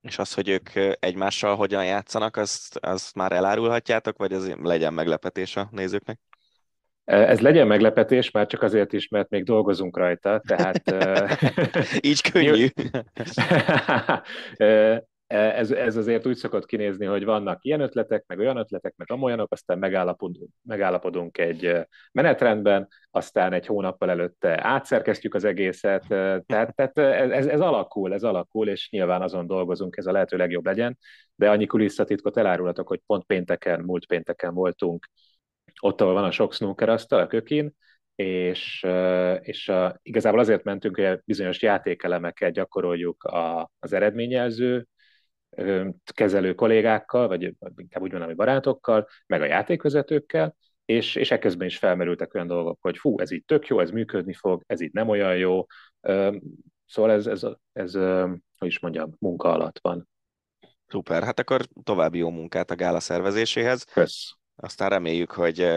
És az, hogy ők egymással hogyan játszanak, azt, azt már elárulhatjátok, vagy ez legyen meglepetés a nézőknek? Ez legyen meglepetés, már csak azért is, mert még dolgozunk rajta, tehát... Így könnyű. ez, ez azért úgy szokott kinézni, hogy vannak ilyen ötletek, meg olyan ötletek, meg amolyanok, aztán megállapodunk, megállapodunk egy menetrendben, aztán egy hónappal előtte átszerkesztjük az egészet, tehát, tehát ez, ez alakul, ez alakul, és nyilván azon dolgozunk, ez a lehető legjobb legyen, de annyi kulisszatitkot elárulhatok, hogy pont pénteken, múlt pénteken voltunk ott, ahol van a sok snookerasztal, a kökin, és, és a, igazából azért mentünk, hogy bizonyos játékelemekkel gyakoroljuk a, az eredményjelző kezelő kollégákkal, vagy inkább úgy mondom, hogy barátokkal, meg a játékvezetőkkel, és, és ekközben is felmerültek olyan dolgok, hogy fú, ez így tök jó, ez működni fog, ez így nem olyan jó, szóval ez, ez, ez, ez hogy is mondjam, munka alatt van. Szuper, hát akkor további jó munkát a gála szervezéséhez. Kösz. Aztán reméljük, hogy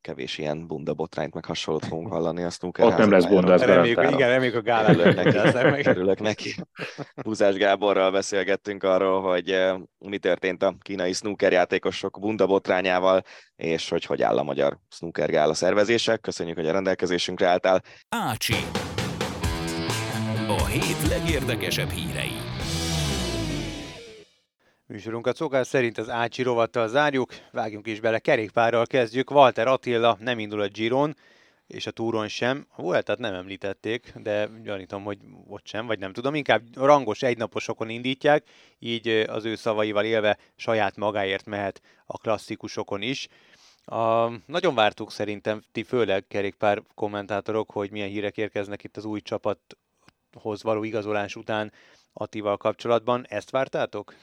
kevés ilyen bunda botrányt meg hasonlót fogunk hallani a snookerházban. Ott nem lesz bunda, ez garantálom. Igen, reméljük a gálán. Örülök neki. Buzás Gáborral beszélgettünk arról, hogy mi történt a kínai snookerjátékosok bunda botrányával, és hogy hogy áll a magyar snookergála szervezése. Köszönjük, hogy a rendelkezésünkre álltál. Ácsi. A hét legérdekesebb hírei. Műsorunkat szokás szerint az Ácsi rovattal zárjuk, vágjunk is bele, kerékpárral kezdjük. Walter Attila nem indul a Giron, és a Túron sem. A Vueltát nem említették, de gyanítom, hogy ott sem, vagy nem tudom. Inkább rangos egynaposokon indítják, így az ő szavaival élve saját magáért mehet a klasszikusokon is. A, nagyon vártuk szerintem, ti főleg kerékpár kommentátorok, hogy milyen hírek érkeznek itt az új csapathoz való igazolás után Attival kapcsolatban. Ezt vártátok?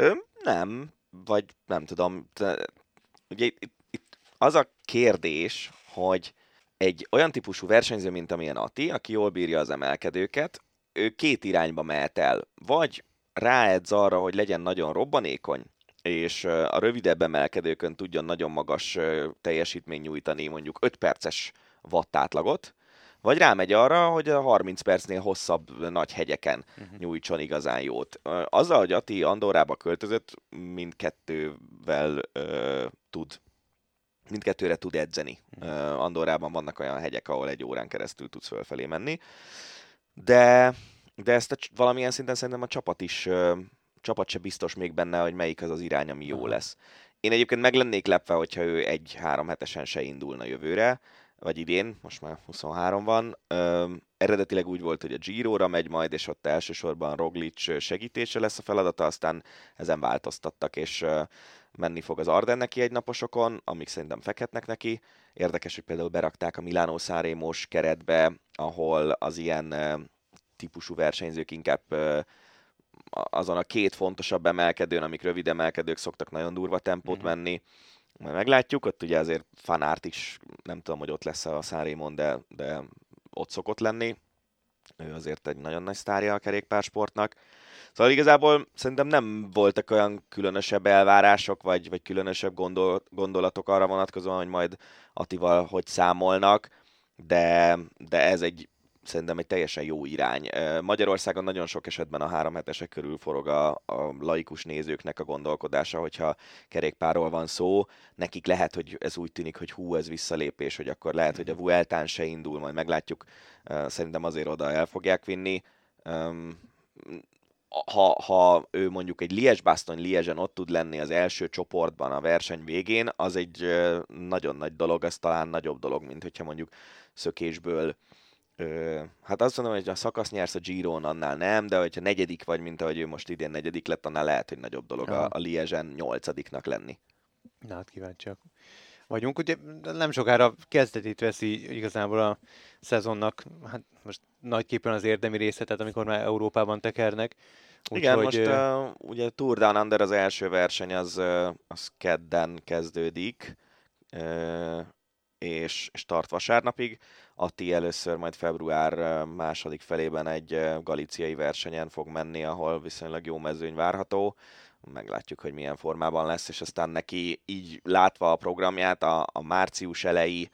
Öm, nem, vagy nem tudom. Ugye itt, itt az a kérdés, hogy egy olyan típusú versenyző, mint amilyen Atti, aki jól bírja az emelkedőket, ő két irányba mehet el. Vagy ráedz arra, hogy legyen nagyon robbanékony, és a rövidebb emelkedőkön tudjon nagyon magas teljesítmény nyújtani, mondjuk öt perces wattátlagot, vagy rámegy arra, hogy a harminc percnél hosszabb nagy hegyeken uh-huh. nyújtson igazán jót. Azzal, hogy Ati Andorrába költözött, mindkettővel ö, tud, mindkettőre tud edzeni. Uh-huh. Andorrában vannak olyan hegyek, ahol egy órán keresztül tudsz fölfelé menni, de, de ezt a, valamilyen szinten szerintem a csapat is, ö, csapat se biztos még benne, hogy melyik az az irány, ami jó lesz. Én egyébként meg lennék lepve, hogyha ő egy három hetesen se indulna jövőre, vagy idén, most már huszonhárom van. Ö, eredetileg úgy volt, hogy a Giro-ra megy majd, és ott elsősorban Roglic segítése lesz a feladata, aztán ezen változtattak, és ö, menni fog az Ardenneki egynaposokon, amik szerintem fekhetnek neki. Érdekes, hogy például berakták a Milánó-Sanremós keretbe, ahol az ilyen ö, típusú versenyzők inkább ö, azon a két fontosabb emelkedőn, amik rövid emelkedők, szoktak nagyon durva tempót mm-hmm. menni, majd meglátjuk, ott ugye azért fanárt is, nem tudom, hogy ott lesz a Sanremo, de, de ott szokott lenni. Ő azért egy nagyon nagy sztárja a kerékpársportnak. Szóval igazából szerintem nem voltak olyan különösebb elvárások, vagy, vagy különösebb gondol, gondolatok arra vonatkozóan, hogy majd Attival hogy számolnak, de, de ez egy szerintem egy teljesen jó irány. Magyarországon nagyon sok esetben a három hetesek körül forog a, a laikus nézőknek a gondolkodása, hogyha kerékpárról van szó. Nekik lehet, hogy ez úgy tűnik, hogy hú, ez visszalépés, hogy akkor lehet, hogy a Vueltán se indul, majd meglátjuk. Szerintem azért oda el fogják vinni. Ha, ha ő mondjuk egy Liège-Bastogne-Liège-en ott tud lenni az első csoportban a verseny végén, az egy nagyon nagy dolog, az talán nagyobb dolog, mint hogyha mondjuk szökésből hát azt mondom, hogy a szakasz nyersz a Giron, annál nem, de hogyha negyedik vagy, mint ahogy ő most idén negyedik lett, annál lehet, hogy nagyobb dolog Aha. a Liège-en nyolcadiknak lenni. Na, hát kíváncsiak vagyunk. Ugye nem sokára kezdetét veszi igazából a szezonnak, hát most nagyképpen az érdemi része, tehát amikor már Európában tekernek. Úgy, igen, hogy... most uh, ugye Tour Down Under az első verseny, az, az kedden kezdődik, uh, és, és tart vasárnapig. Atti először majd február második felében egy galiciai versenyen fog menni, ahol viszonylag jó mezőny várható. Meglátjuk, hogy milyen formában lesz, és aztán neki így látva a programját, a, a március elejé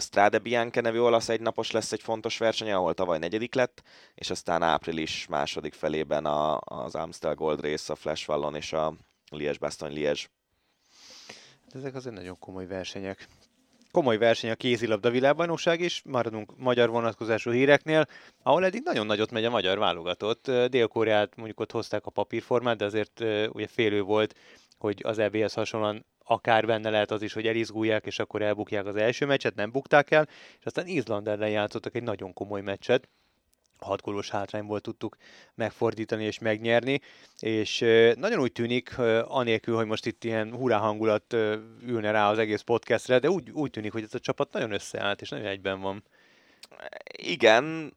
Strade Bianche nevű olasz egynapos lesz egy fontos verseny, ahol tavaly negyedik lett, és aztán április második felében a, az Amstel Gold Race, a Flash Wallon és a Liège-Bastogne-Liège. Ezek azért nagyon komoly versenyek. Komoly verseny a kézilabda világbajnokság is, maradunk magyar vonatkozású híreknél, ahol eddig nagyon nagyot megy a magyar válogatott. Dél-Koreát mondjuk ott hozták a papírformát, de azért ugye félő volt, hogy az é bé-hez hasonlóan akár benne lehet az is, hogy elizgulják, és akkor elbukják az első meccset, nem bukták el, és aztán Izland ellen játszottak egy nagyon komoly meccset. Hat gólos hátrányból tudtuk megfordítani és megnyerni, és nagyon úgy tűnik, anélkül, hogy most itt ilyen hurrá hangulat ülne rá az egész podcastre, de úgy, úgy tűnik, hogy ez a csapat nagyon összeállt, és nagyon egyben van. Igen,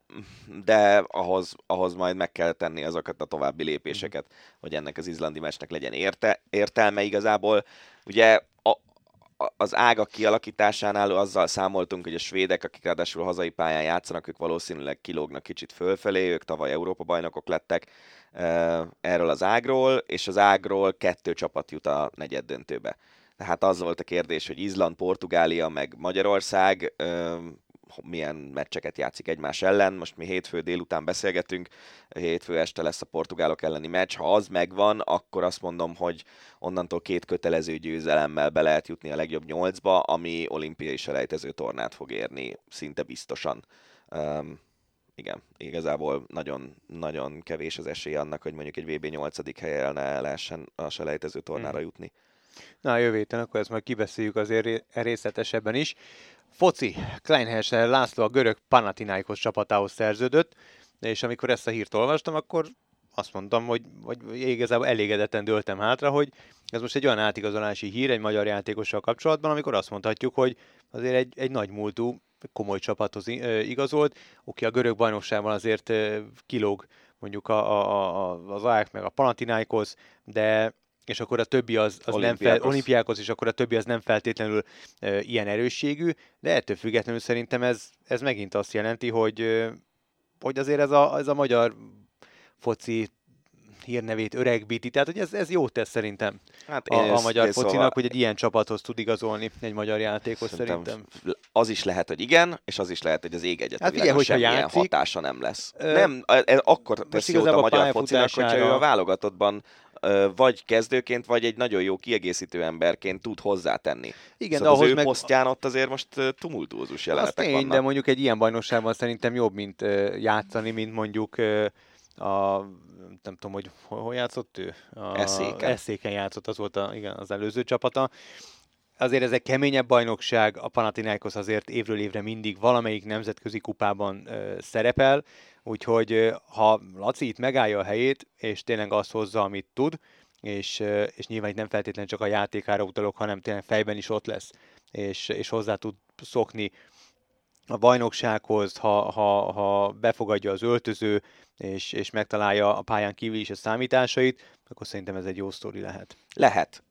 de ahhoz, ahhoz majd meg kell tenni azokat a további lépéseket, mm. hogy ennek az izlandi meccsnek legyen érte, értelme igazából. Ugye a, az ágak kialakításánál azzal számoltunk, hogy a svédek, akik ráadásul hazai pályán játszanak, ők valószínűleg kilógnak kicsit fölfelé, ők tavaly Európa-bajnokok lettek erről az ágról, és az ágról kettő csapat jut a negyed döntőbe. Tehát az volt a kérdés, hogy Izland, Portugália, meg Magyarország milyen meccseket játszik egymás ellen. Most mi hétfő délután beszélgetünk, hétfő este lesz a portugálok elleni meccs. Ha az megvan, akkor azt mondom, hogy onnantól két kötelező győzelemmel be lehet jutni a legjobb nyolcba, ami olimpiai selejtező tornát fog érni, szinte biztosan. Um, igen, igazából nagyon, nagyon kevés az esély annak, hogy mondjuk egy vé bé nyolcadik helyen lehessen a selejtező tornára hmm. jutni. Na, jövő héten, akkor ezt majd kibeszéljük azért részletesebben is. Foci, Kleinhensel László a görög Panathinaikos csapatához szerződött, és amikor ezt a hírt olvastam, akkor azt mondtam, hogy vagy igazából elégedetten dőltem hátra, hogy ez most egy olyan átigazolási hír egy magyar játékossal kapcsolatban, amikor azt mondhatjuk, hogy azért egy, egy nagy múltú, komoly csapathoz igazolt, aki a görög bajnokságban azért kilóg mondjuk a, a, a, az á á ká meg a Panathinaikos, de... és akkor a többi az, az nem fel, olimpiákhoz, és akkor a többi az nem feltétlenül e, ilyen erősségű, de ettől függetlenül szerintem ez, ez megint azt jelenti, hogy, e, hogy azért ez a, ez a magyar foci hírnevét öregbíti, tehát hogy ez, ez jót tesz szerintem hát a, a magyar focinak, szóval... hogy egy ilyen csapathoz tud igazolni egy magyar játékos szerintem. szerintem. Az is lehet, hogy igen, és az is lehet, hogy az ég egyetlen, hát világon ugye, semmilyen játszik, hatása nem lesz. Ö... Nem, ez akkor tesz jót a magyar focinak, hogyha ő a válogatottban vagy kezdőként, vagy egy nagyon jó kiegészítő emberként tud hozzátenni. Igen, szóval de az ő meg... posztján ott azért most tumultuózus jelenetek vannak. De mondjuk egy ilyen bajnokságban szerintem jobb, mint játszani, mint mondjuk a... nem tudom, hogy hol játszott ő? A... Eszéken. Eszéken játszott, az volt a, igen, az előző csapata. Azért ez egy keményebb bajnokság, a Panathinaikos azért évről évre mindig valamelyik nemzetközi kupában szerepel, úgyhogy ha Laci itt megállja a helyét, és tényleg azt hozza, amit tud, és, és nyilván itt nem feltétlenül csak a játékára utalok, hanem tényleg fejben is ott lesz, és, és hozzá tud szokni a bajnoksághoz, ha, ha, ha befogadja az öltöző, és, és megtalálja a pályán kívül is a számításait, akkor szerintem ez egy jó sztori lehet. Lehet.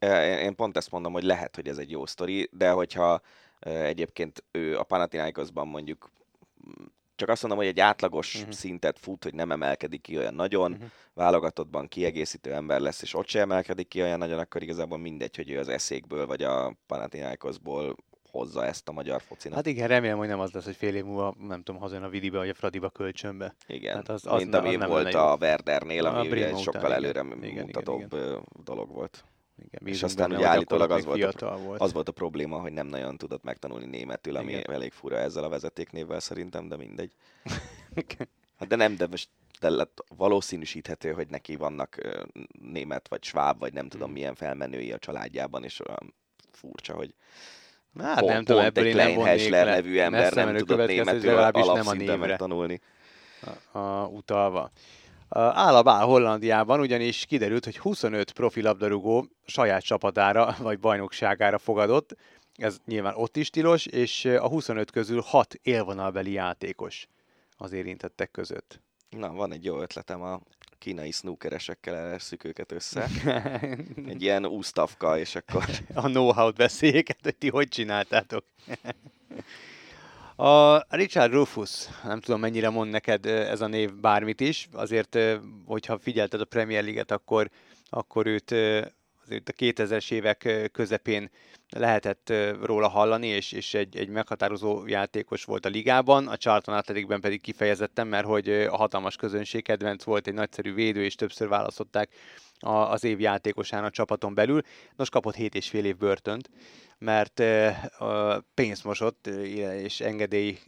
Én pont ezt mondom, hogy lehet, hogy ez egy jó sztori, de hogyha egyébként ő a Panathinaikosban mondjuk csak azt mondom, hogy egy átlagos uh-huh. szintet fut, hogy nem emelkedik ki olyan nagyon, uh-huh. válogatottban kiegészítő ember lesz, és ott sem emelkedik ki olyan nagyon, akkor igazából mindegy, hogy ő az eszékből vagy a Panathinaikosból hozza ezt a magyar focinak. Hát igen, remélem, hogy nem az lesz, hogy fél év múlva, nem tudom, hazajön a Vidibe vagy a Fradiba kölcsönbe. Igen, hát az, az mint ami az volt a Werdernél, ami a ugye sokkal előre igen, mutatóbb igen, igen. dolog volt. Igen, és aztán ugye állítólag az volt, a, volt. az volt a probléma, hogy nem nagyon tudott megtanulni németül, ami igen. elég fura ezzel a vezetéknévvel szerintem, de mindegy. Hát de nem, de most de valószínűsíthető, hogy neki vannak német, vagy sváb, vagy nem tudom hmm. milyen felmenői a családjában, és olyan furcsa, hogy hát pont, nem tudom, pont ebből egy Klein Hessler nevű ember nem tudott németül alapszinten megtanulni. A, a, utalva. Állabá Hollandiában ugyanis kiderült, hogy huszonöt profi labdarúgó saját csapatára vagy bajnokságára fogadott, ez nyilván ott is tilos, és a huszonöt közül hat élvonalbeli játékos az érintettek között. Na, van egy jó ötletem, a kínai snookeresekkel elesszük őket össze. Egy ilyen úsztafka, és akkor... A know-how-t beszéljéket, hogy ti hogy csináltátok. A Richard Rufus, nem tudom mennyire mond neked ez a név bármit is, azért, hogyha figyelted a Premier League-et, akkor, akkor őt azért a kétezres évek közepén lehetett róla hallani, és, és egy, egy meghatározó játékos volt a ligában, a Charlton Athleticben pedig kifejezetten, mert hogy a hatalmas közönség kedvenc volt, egy nagyszerű védő, és többször választották az év játékosán a csapaton belül. Nos, kapott hét és fél év börtönt, mert pénzt mosott és engedély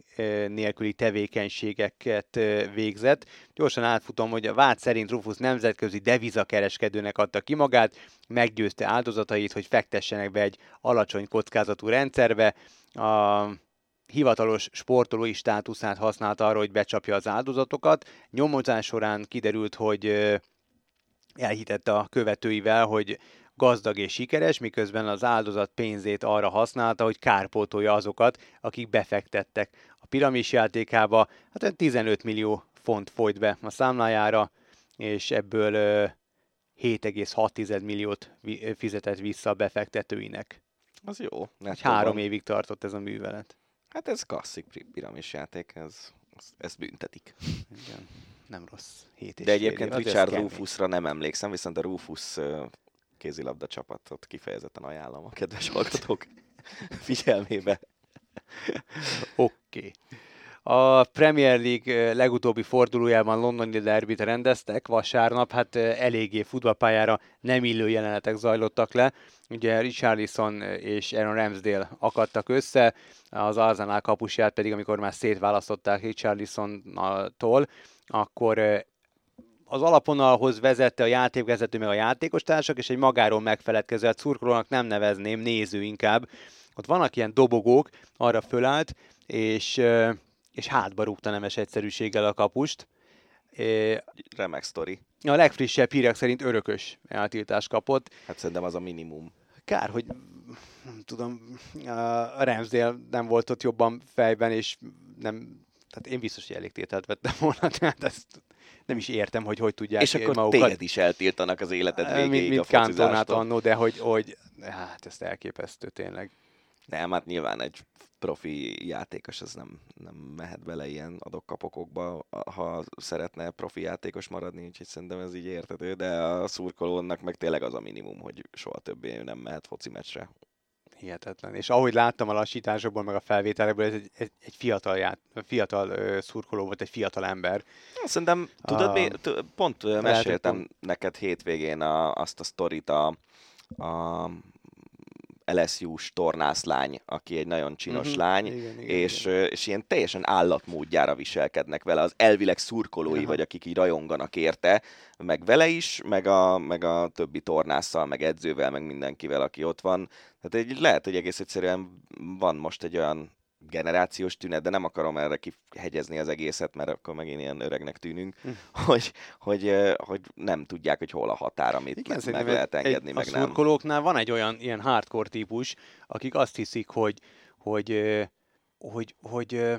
nélküli tevékenységeket végzett. Gyorsan átfutom, hogy a vád szerint Rufus nemzetközi devizakereskedőnek adta ki magát, meggyőzte áldozatait, hogy fektessenek be egy alacsony kockázatú rendszerbe. A hivatalos sportolói státuszát használta arra, hogy becsapja az áldozatokat. Nyomozás során kiderült, hogy elhitette a követőivel, hogy gazdag és sikeres, miközben az áldozat pénzét arra használta, hogy kárpótolja azokat, akik befektettek a piramis játékába. Hát tizenöt millió font folyt be a számlájára, és ebből hét egész hat milliót fizetett vissza a befektetőinek. Az jó. Hát három évig tartott ez a művelet. Hát ez klasszik piramis játék, ez, ez büntetik. Igen. Nem rossz. De egyébként Richard Rufusra nem emlékszem, viszont a Rufus kézilabda csapatot kifejezetten ajánlom a kedves hallgatók figyelmébe. Oké. Okay. A Premier League legutóbbi fordulójában londoni derbit rendeztek vasárnap, hát eléggé futballpályára nem illő jelenetek zajlottak le. Ugye Richarlison és Aaron Ramsdale akadtak össze, az Arsenal kapusját pedig, amikor már szétválasztották Richarlisontól, akkor az alapvonalhoz vezette a játékvezető meg a játékostársak, és egy magáról megfeledkező, hát szurkolónak nem nevezném, néző inkább. Ott vannak ilyen dobogók, arra fölállt, és... és hátba rúgta nemes egyszerűséggel a kapust. Remek sztori. A legfrissebb hírek szerint örökös eltiltást kapott. Hát szerintem az a minimum. Kár, hogy nem tudom, a Ramsdale nem volt ott jobban fejben, és nem... Tehát én biztos, hogy elég tételt vettem volna, tehát ezt nem is értem, hogy hogy tudják magukat. És akkor magukat. Téged is eltiltanak az életed végéig mint, mint a focizástól. Mint Cantona annó, de hogy, hogy... Hát ezt elképesztő tényleg. Nem, hát nyilván egy profi játékos az nem, nem mehet bele ilyen adokkapokokba, ha szeretne profi játékos maradni, úgyhogy szerintem ez így értető, de a szurkolónak meg tényleg az a minimum, hogy soha többé nem mehet foci meccsre. Hihetetlen. És ahogy láttam a lassításokból, meg a felvételekből, ez egy, egy, egy fiatal, ját, fiatal ö, szurkoló volt, egy fiatal ember. Szerintem, tudod a... mi? T- pont uh, meséltem pont... neked hétvégén a, azt a sztorit a... a el es u-s tornászlány, aki egy nagyon csinos uh-huh. lány, igen, igen, és, igen. és ilyen teljesen állatmódjára viselkednek vele, az elvileg szurkolói Aha. vagy, akik így rajonganak érte, meg vele is, meg a, meg a többi tornásszal, meg edzővel, meg mindenkivel, aki ott van. Tehát egy, lehet, hogy egész egyszerűen van most egy olyan generációs tünet, de nem akarom erre kihegyezni az egészet, mert akkor megint ilyen öregnek tűnünk, mm. hogy, hogy, hogy nem tudják, hogy hol a határ, amit igen, meg lehet engedni, egy, meg nem. A szurkolóknál van egy olyan ilyen hardcore típus, akik azt hiszik, hogy, hogy hogy, hogy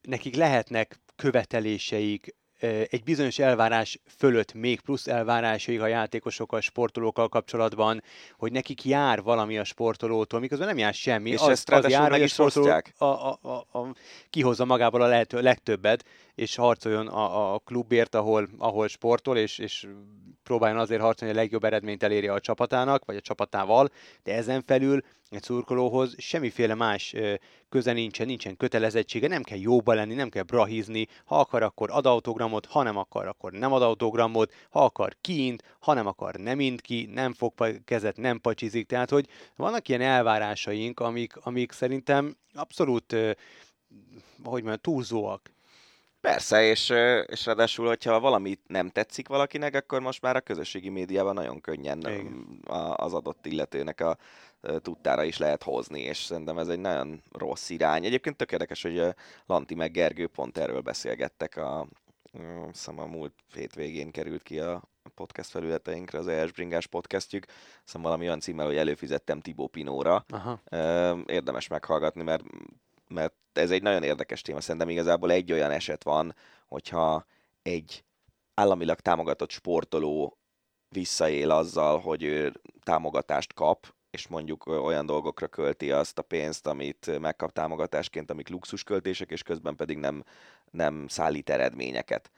nekik lehetnek követeléseik, egy bizonyos elvárás fölött még plusz elvárásaik a játékosokkal, sportolókkal kapcsolatban, hogy nekik jár valami a sportolótól, miközben nem jár semmi. És az, ezt az jár, hogy a sportoló a, a, a, a, kihozza magából a lehető legtöbbet, és harcoljon a, a klubért, ahol, ahol sportol, és, és próbáljon azért harcolni, hogy a legjobb eredményt elérje a csapatának, vagy a csapatával, de ezen felül egy szurkolóhoz semmiféle más köze nincsen, nincsen kötelezettsége, nem kell jóba lenni, nem kell brahizni, ha akar, akkor ad autogramot, ha nem akar, akkor nem ad autogramot, ha akar, kiint, ha nem akar, nem int ki, nem fog kezet, nem pacsizik, tehát hogy vannak ilyen elvárásaink, amik, amik szerintem abszolút, eh, hogy mondjam, túlzóak. Persze, és, és ráadásul, hogyha valami nem tetszik valakinek, akkor most már a közösségi médiában nagyon könnyen az adott illetőnek a tudtára is lehet hozni, és szerintem ez egy nagyon rossz irány. Egyébként tök érdekes, hogy Lanti meg Gergő pont erről beszélgettek, a, hiszem a múlt hétvégén került ki a podcast felületeinkre az e es bringás podcastjük, hiszem valami olyan címmel, hogy előfizettem Tibó Pinóra. Aha. Érdemes meghallgatni, mert mert ez egy nagyon érdekes téma. Szerintem igazából egy olyan eset van, hogyha egy államilag támogatott sportoló visszaél azzal, hogy ő támogatást kap, és mondjuk olyan dolgokra költi azt a pénzt, amit megkap támogatásként, amik luxusköltések, és közben pedig nem, nem szállít eredményeket.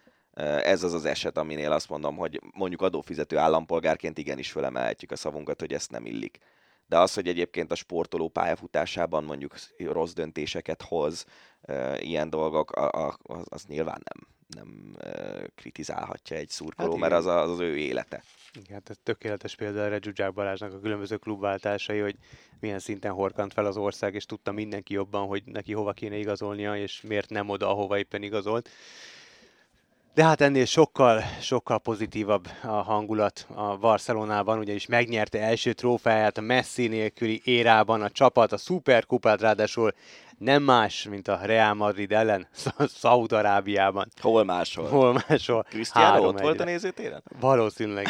Ez az az eset, aminél azt mondom, hogy mondjuk adófizető állampolgárként igenis fölemelhetjük a szavunkat, hogy ezt nem illik. De az, hogy egyébként a sportoló pályafutásában mondjuk rossz döntéseket hoz, e, ilyen dolgok, a, a, az, az nyilván nem, nem e, kritizálhatja egy szurkoló, hát mert az, a, az az ő élete. Igen, tehát tökéletes példa a Zsuzsák Balázsnak a különböző klubváltásai, hogy milyen szinten horkant fel az ország, és tudta mindenki jobban, hogy neki hova kéne igazolnia, és miért nem oda, ahova éppen igazolt. De hát ennél sokkal, sokkal pozitívabb a hangulat a Barcelonában, ugyanis megnyerte első trófeáját a Messi nélküli érában a csapat, a szuperkupát, ráadásul nem más, mint a Real Madrid ellen, Szaúd-Arábiában. Hol máshol? Hol máshol? Cristiano ott volt a nézőtéren? Valószínűleg.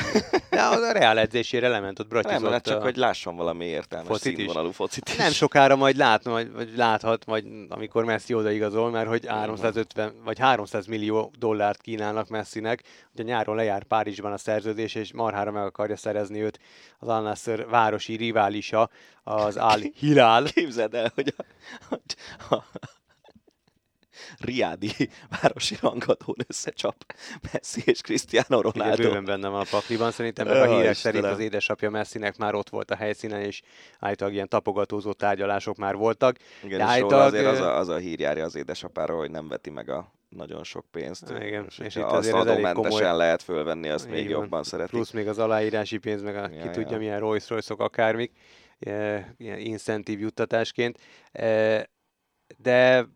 De a Real edzésére lement, ott bratizott. Nem, csak a... hogy lásson valami értelmes focit színvonalú focit is. Nem sokára majd látna, vagy láthat, majd, amikor Messi odaigazol, mert hogy háromszázötven vagy háromszáz millió dollárt kínálnak Messinek, hogy a nyáron lejár Párizsban a szerződés, és marhára meg akarja szerezni őt az Al-Nassr városi riválisa, az Al-Hilal. Képzeld el, hogy a, a, a riádi városi rangadón összecsap Messi és Cristiano Ronaldo. Ugye bőven benne van a pakliban, szerintem meg a hírek Istenem. Szerint az édesapja Messinek már ott volt a helyszínen, és állítólag ilyen tapogatózó tárgyalások már voltak. Igen, de állítólag... róla azért az a, az a hír járja az édesapáról, hogy nem veti meg a nagyon sok pénzt. Igen, és, és itt azért az elég komoly... lehet fölvenni, azt igen, még jobban szeretik. Plusz még az aláírási pénz, meg a, ja, ki tudja ja. milyen Rolls-Royce-ok akármik, e, ilyen incentív juttatásként. E, de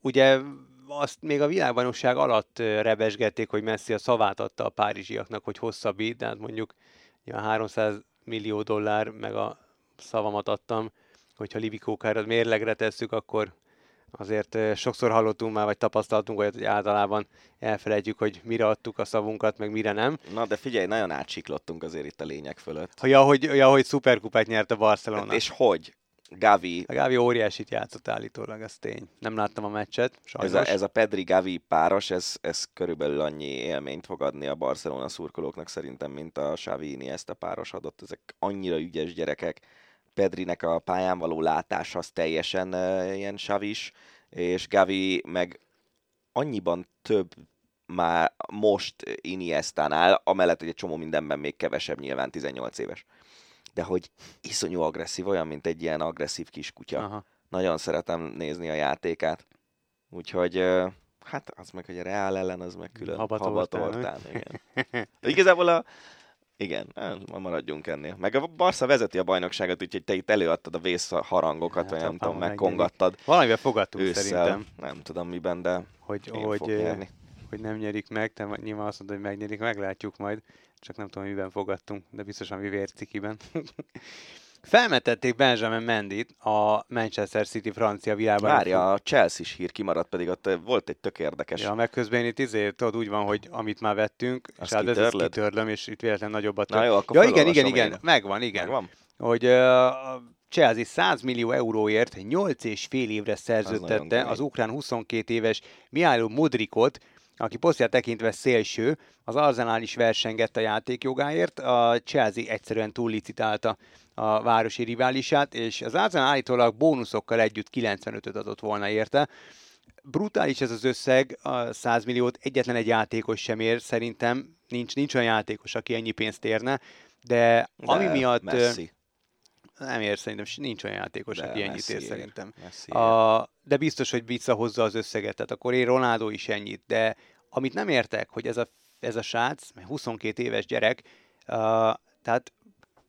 ugye azt még a világbajnokság alatt rebesgették, hogy Messi a szavát adta a párizsiaknak, hogy hosszabbít, tehát mondjuk ja, háromszáz millió dollár, meg a szavamat adtam, hogyha libikókárat mérlegre tesszük, akkor azért sokszor hallottunk már, vagy tapasztaltunk olyat, hogy általában elfelejtjük, hogy mire adtuk a szavunkat, meg mire nem. Na, de figyelj, nagyon átsiklottunk azért itt a lényeg fölött. Ja, hogy, ja, hogy szuperkupát nyert a Barcelona. Hát és hogy? Gavi. A Gavi óriásit játszott állítólag, ez tény. Nem láttam a meccset, sajnos. Ez a, ez a Pedri-Gavi páros, ez, ez körülbelül annyi élményt fog adni a Barcelona szurkolóknak szerintem, mint a Xavi ezt a páros adott. Ezek annyira ügyes gyerekek. Pedrinek a pályán való látás az teljesen uh, ilyen savis, és Gavi meg annyiban több már most Iniestánál, amellett, hogy egy csomó mindenben még kevesebb, nyilván tizennyolc éves. De hogy iszonyú agresszív, olyan, mint egy ilyen agresszív kiskutya. Aha. Nagyon szeretem nézni a játékát. Úgyhogy... Uh, hát az meg, hogy a Reál ellen, az meg külön habatortán. Igazából a... Igen, maradjunk ennél. Meg a Barca vezeti a bajnokságot, úgyhogy te itt előadtad a vészharangokat, hát, nem tudom, megkongattad. Valamivel fogadtuk ősszel, szerintem. Nem tudom miben, de hogy, hogy, hogy nem nyerik meg, te nyilván azt mondod, hogy megnyerik, meglátjuk majd. Csak nem tudom, miben fogadtunk, de biztosan mi vércikiben. Felmetették Benjamin Mendyt a Manchester City francia világban. Várja, a Chelsea hír kimaradt, pedig ott volt egy tök érdekes. Ja, meg közben itt izé, tudod, úgy van, hogy amit már vettünk, azt és hát ez kitörlöm, és itt véletlen nagyobbat. Na jó, akkor ja, igen, igen, igen, megvan, igen. Megvan. hogy a Chelsea száz millió euróért nyolc és fél évre szerződtette az ukrán huszonkét éves Mihailo Mudrikot, aki posztját tekintve szélső, az Arsenal is versengett a játékjogáért, a Chelsea egyszerűen túllicitálta a városi riválisát, és az Arsenal állítólag bónuszokkal együtt kilencvenötöt adott volna érte. Brutális ez az összeg, a száz milliót egyetlen egy játékos sem ér, szerintem nincs, nincs olyan játékos, aki ennyi pénzt érne, de, de ami miatt... Messi. Nem ér, szerintem nincs olyan játékos, de aki ennyit ér, ér szerintem. A, de biztos, hogy visszahozza az összeget, tehát akkor ér Ronaldo is ennyit, de amit nem értek, hogy ez a, ez a srác, huszonkét éves gyerek, uh, tehát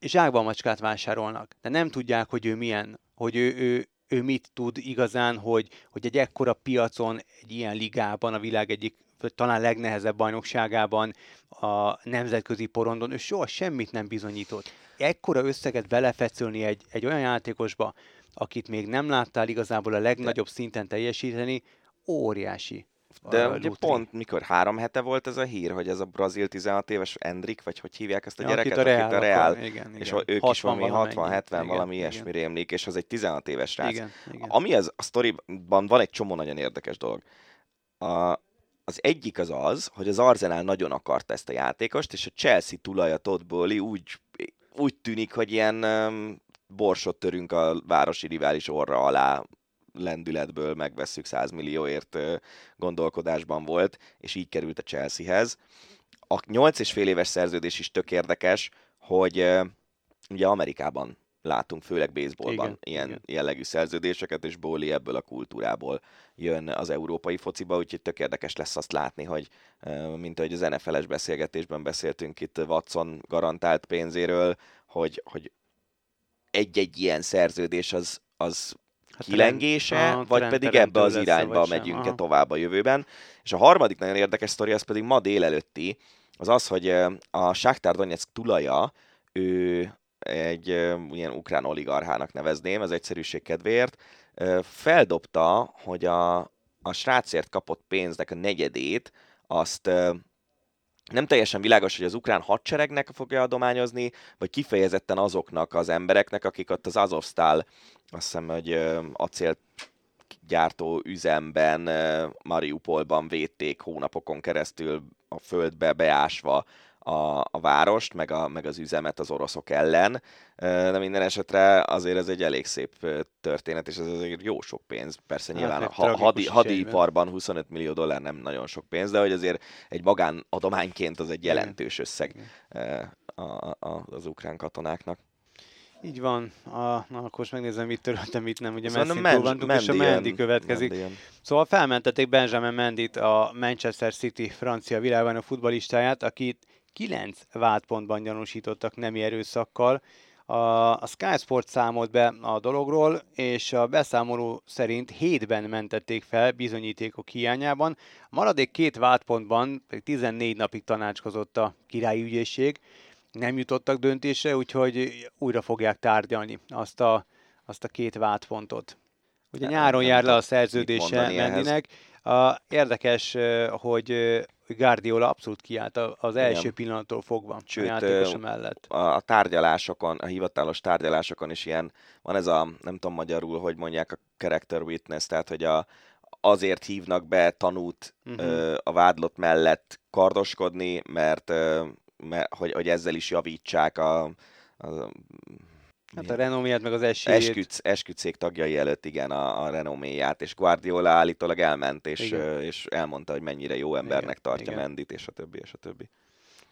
zsákban macskát vásárolnak, de nem tudják, hogy ő milyen, hogy ő, ő, ő mit tud igazán, hogy, hogy egy ekkora piacon, egy ilyen ligában, a világ egyik talán legnehezebb bajnokságában, a nemzetközi porondon, ő soha semmit nem bizonyított. Ekkora összeget belefetszölni egy, egy olyan játékosba, akit még nem láttál igazából a legnagyobb szinten teljesíteni, óriási. De ugye pont mikor három hete volt ez a hír, hogy ez a brazil tizenhat éves Endrik, vagy hogy hívják ezt a ja, gyereket, akit a Real, akit a Real akkor, igen, és igen. Ők is valami hatvan hetven valami ilyesmi rémlik, és az egy tizenhat éves srác. Igen, igen. Ami az, a sztoriban van egy csomó nagyon érdekes dolog. A, Az egyik az az, hogy az Arsenal nagyon akarta ezt a játékost, és a Chelsea tulaja Todd Bowley úgy, úgy tűnik, hogy ilyen um, borsot törünk a városi rivális orra alá lendületből, megvesszük száz millióért uh, gondolkodásban volt, és így került a Chelseahez. A nyolc és fél éves szerződés is tök érdekes, hogy uh, ugye Amerikában látunk, főleg baseballban igen, ilyen igen. jellegű szerződéseket, és Bowley ebből a kultúrából jön az európai fociba, úgyhogy tök érdekes lesz azt látni, hogy mint ahogy az en ef el-es beszélgetésben beszéltünk itt Watson garantált pénzéről, hogy, hogy egy-egy ilyen szerződés az, az hát kilengése, rend, aha, vagy rend, pedig rend, ebbe az irányba megyünk-e tovább a jövőben. És a harmadik nagyon érdekes sztori, az pedig ma délelőtti, az az, hogy a Shakhtar Donetsk tulaja, ő egy uh, ilyen ukrán oligarchának nevezném, az egyszerűség kedvéért, uh, feldobta, hogy a, a srácért kapott pénznek a negyedét, azt uh, nem teljesen világos, hogy az ukrán hadseregnek fogja adományozni, vagy kifejezetten azoknak az embereknek, akik ott az Azovstal, azt hiszem, hogy uh, acélt gyártó üzemben, uh, Mariupolban védték hónapokon keresztül a földbe beásva, A, a várost, meg, a, meg az üzemet az oroszok ellen, de minden esetre azért ez egy elég szép történet, és ez azért jó sok pénz. Persze nyilván hát, a hadi, hadiiparban huszonöt millió dollár nem nagyon sok pénz, de hogy azért egy magánadományként az egy jelentős összeg a, a, az ukrán katonáknak. Így van. A, na, akkor most megnézem, mit töröltem, mit nem. Ugye Messzint próbáltuk, és a Mendy következik. Mendy-en. Szóval felmentették Benjamin Mendyt, a Manchester City francia világbajnok futballistáját, akit kilenc vádpontban gyanúsítottak nemi erőszakkal. A, a Sky Sport számolt be a dologról, és a beszámoló szerint hétben mentették fel bizonyítékok hiányában. A maradék két vádpontban pedig tizennégy napig tanácskozott a királyi ügyészség. Nem jutottak döntésre, úgyhogy újra fogják tárgyalni azt a, azt a két vádpontot. Ugye nyáron jár le a szerződése Mendynek. Érdekes, hogy Guardiola abszolút kiállt az első igen. pillanattól fogva. Sőt, a játékosa mellett. A tárgyalásokon, a hivatalos tárgyalásokon is ilyen, van ez a, nem tudom magyarul, hogy mondják, a character witness, tehát hogy a, azért hívnak be tanút uh-huh. a vádlott mellett kardoskodni, mert, mert hogy, hogy ezzel is javítsák a... a Hát a renoméját, meg az esélyét. Esküdszék tagjai előtt, igen, a, a renoméját, és Guardiola állítólag elment, és, és elmondta, hogy mennyire jó embernek igen, tartja igen. Mendyt, és a többi, és a többi.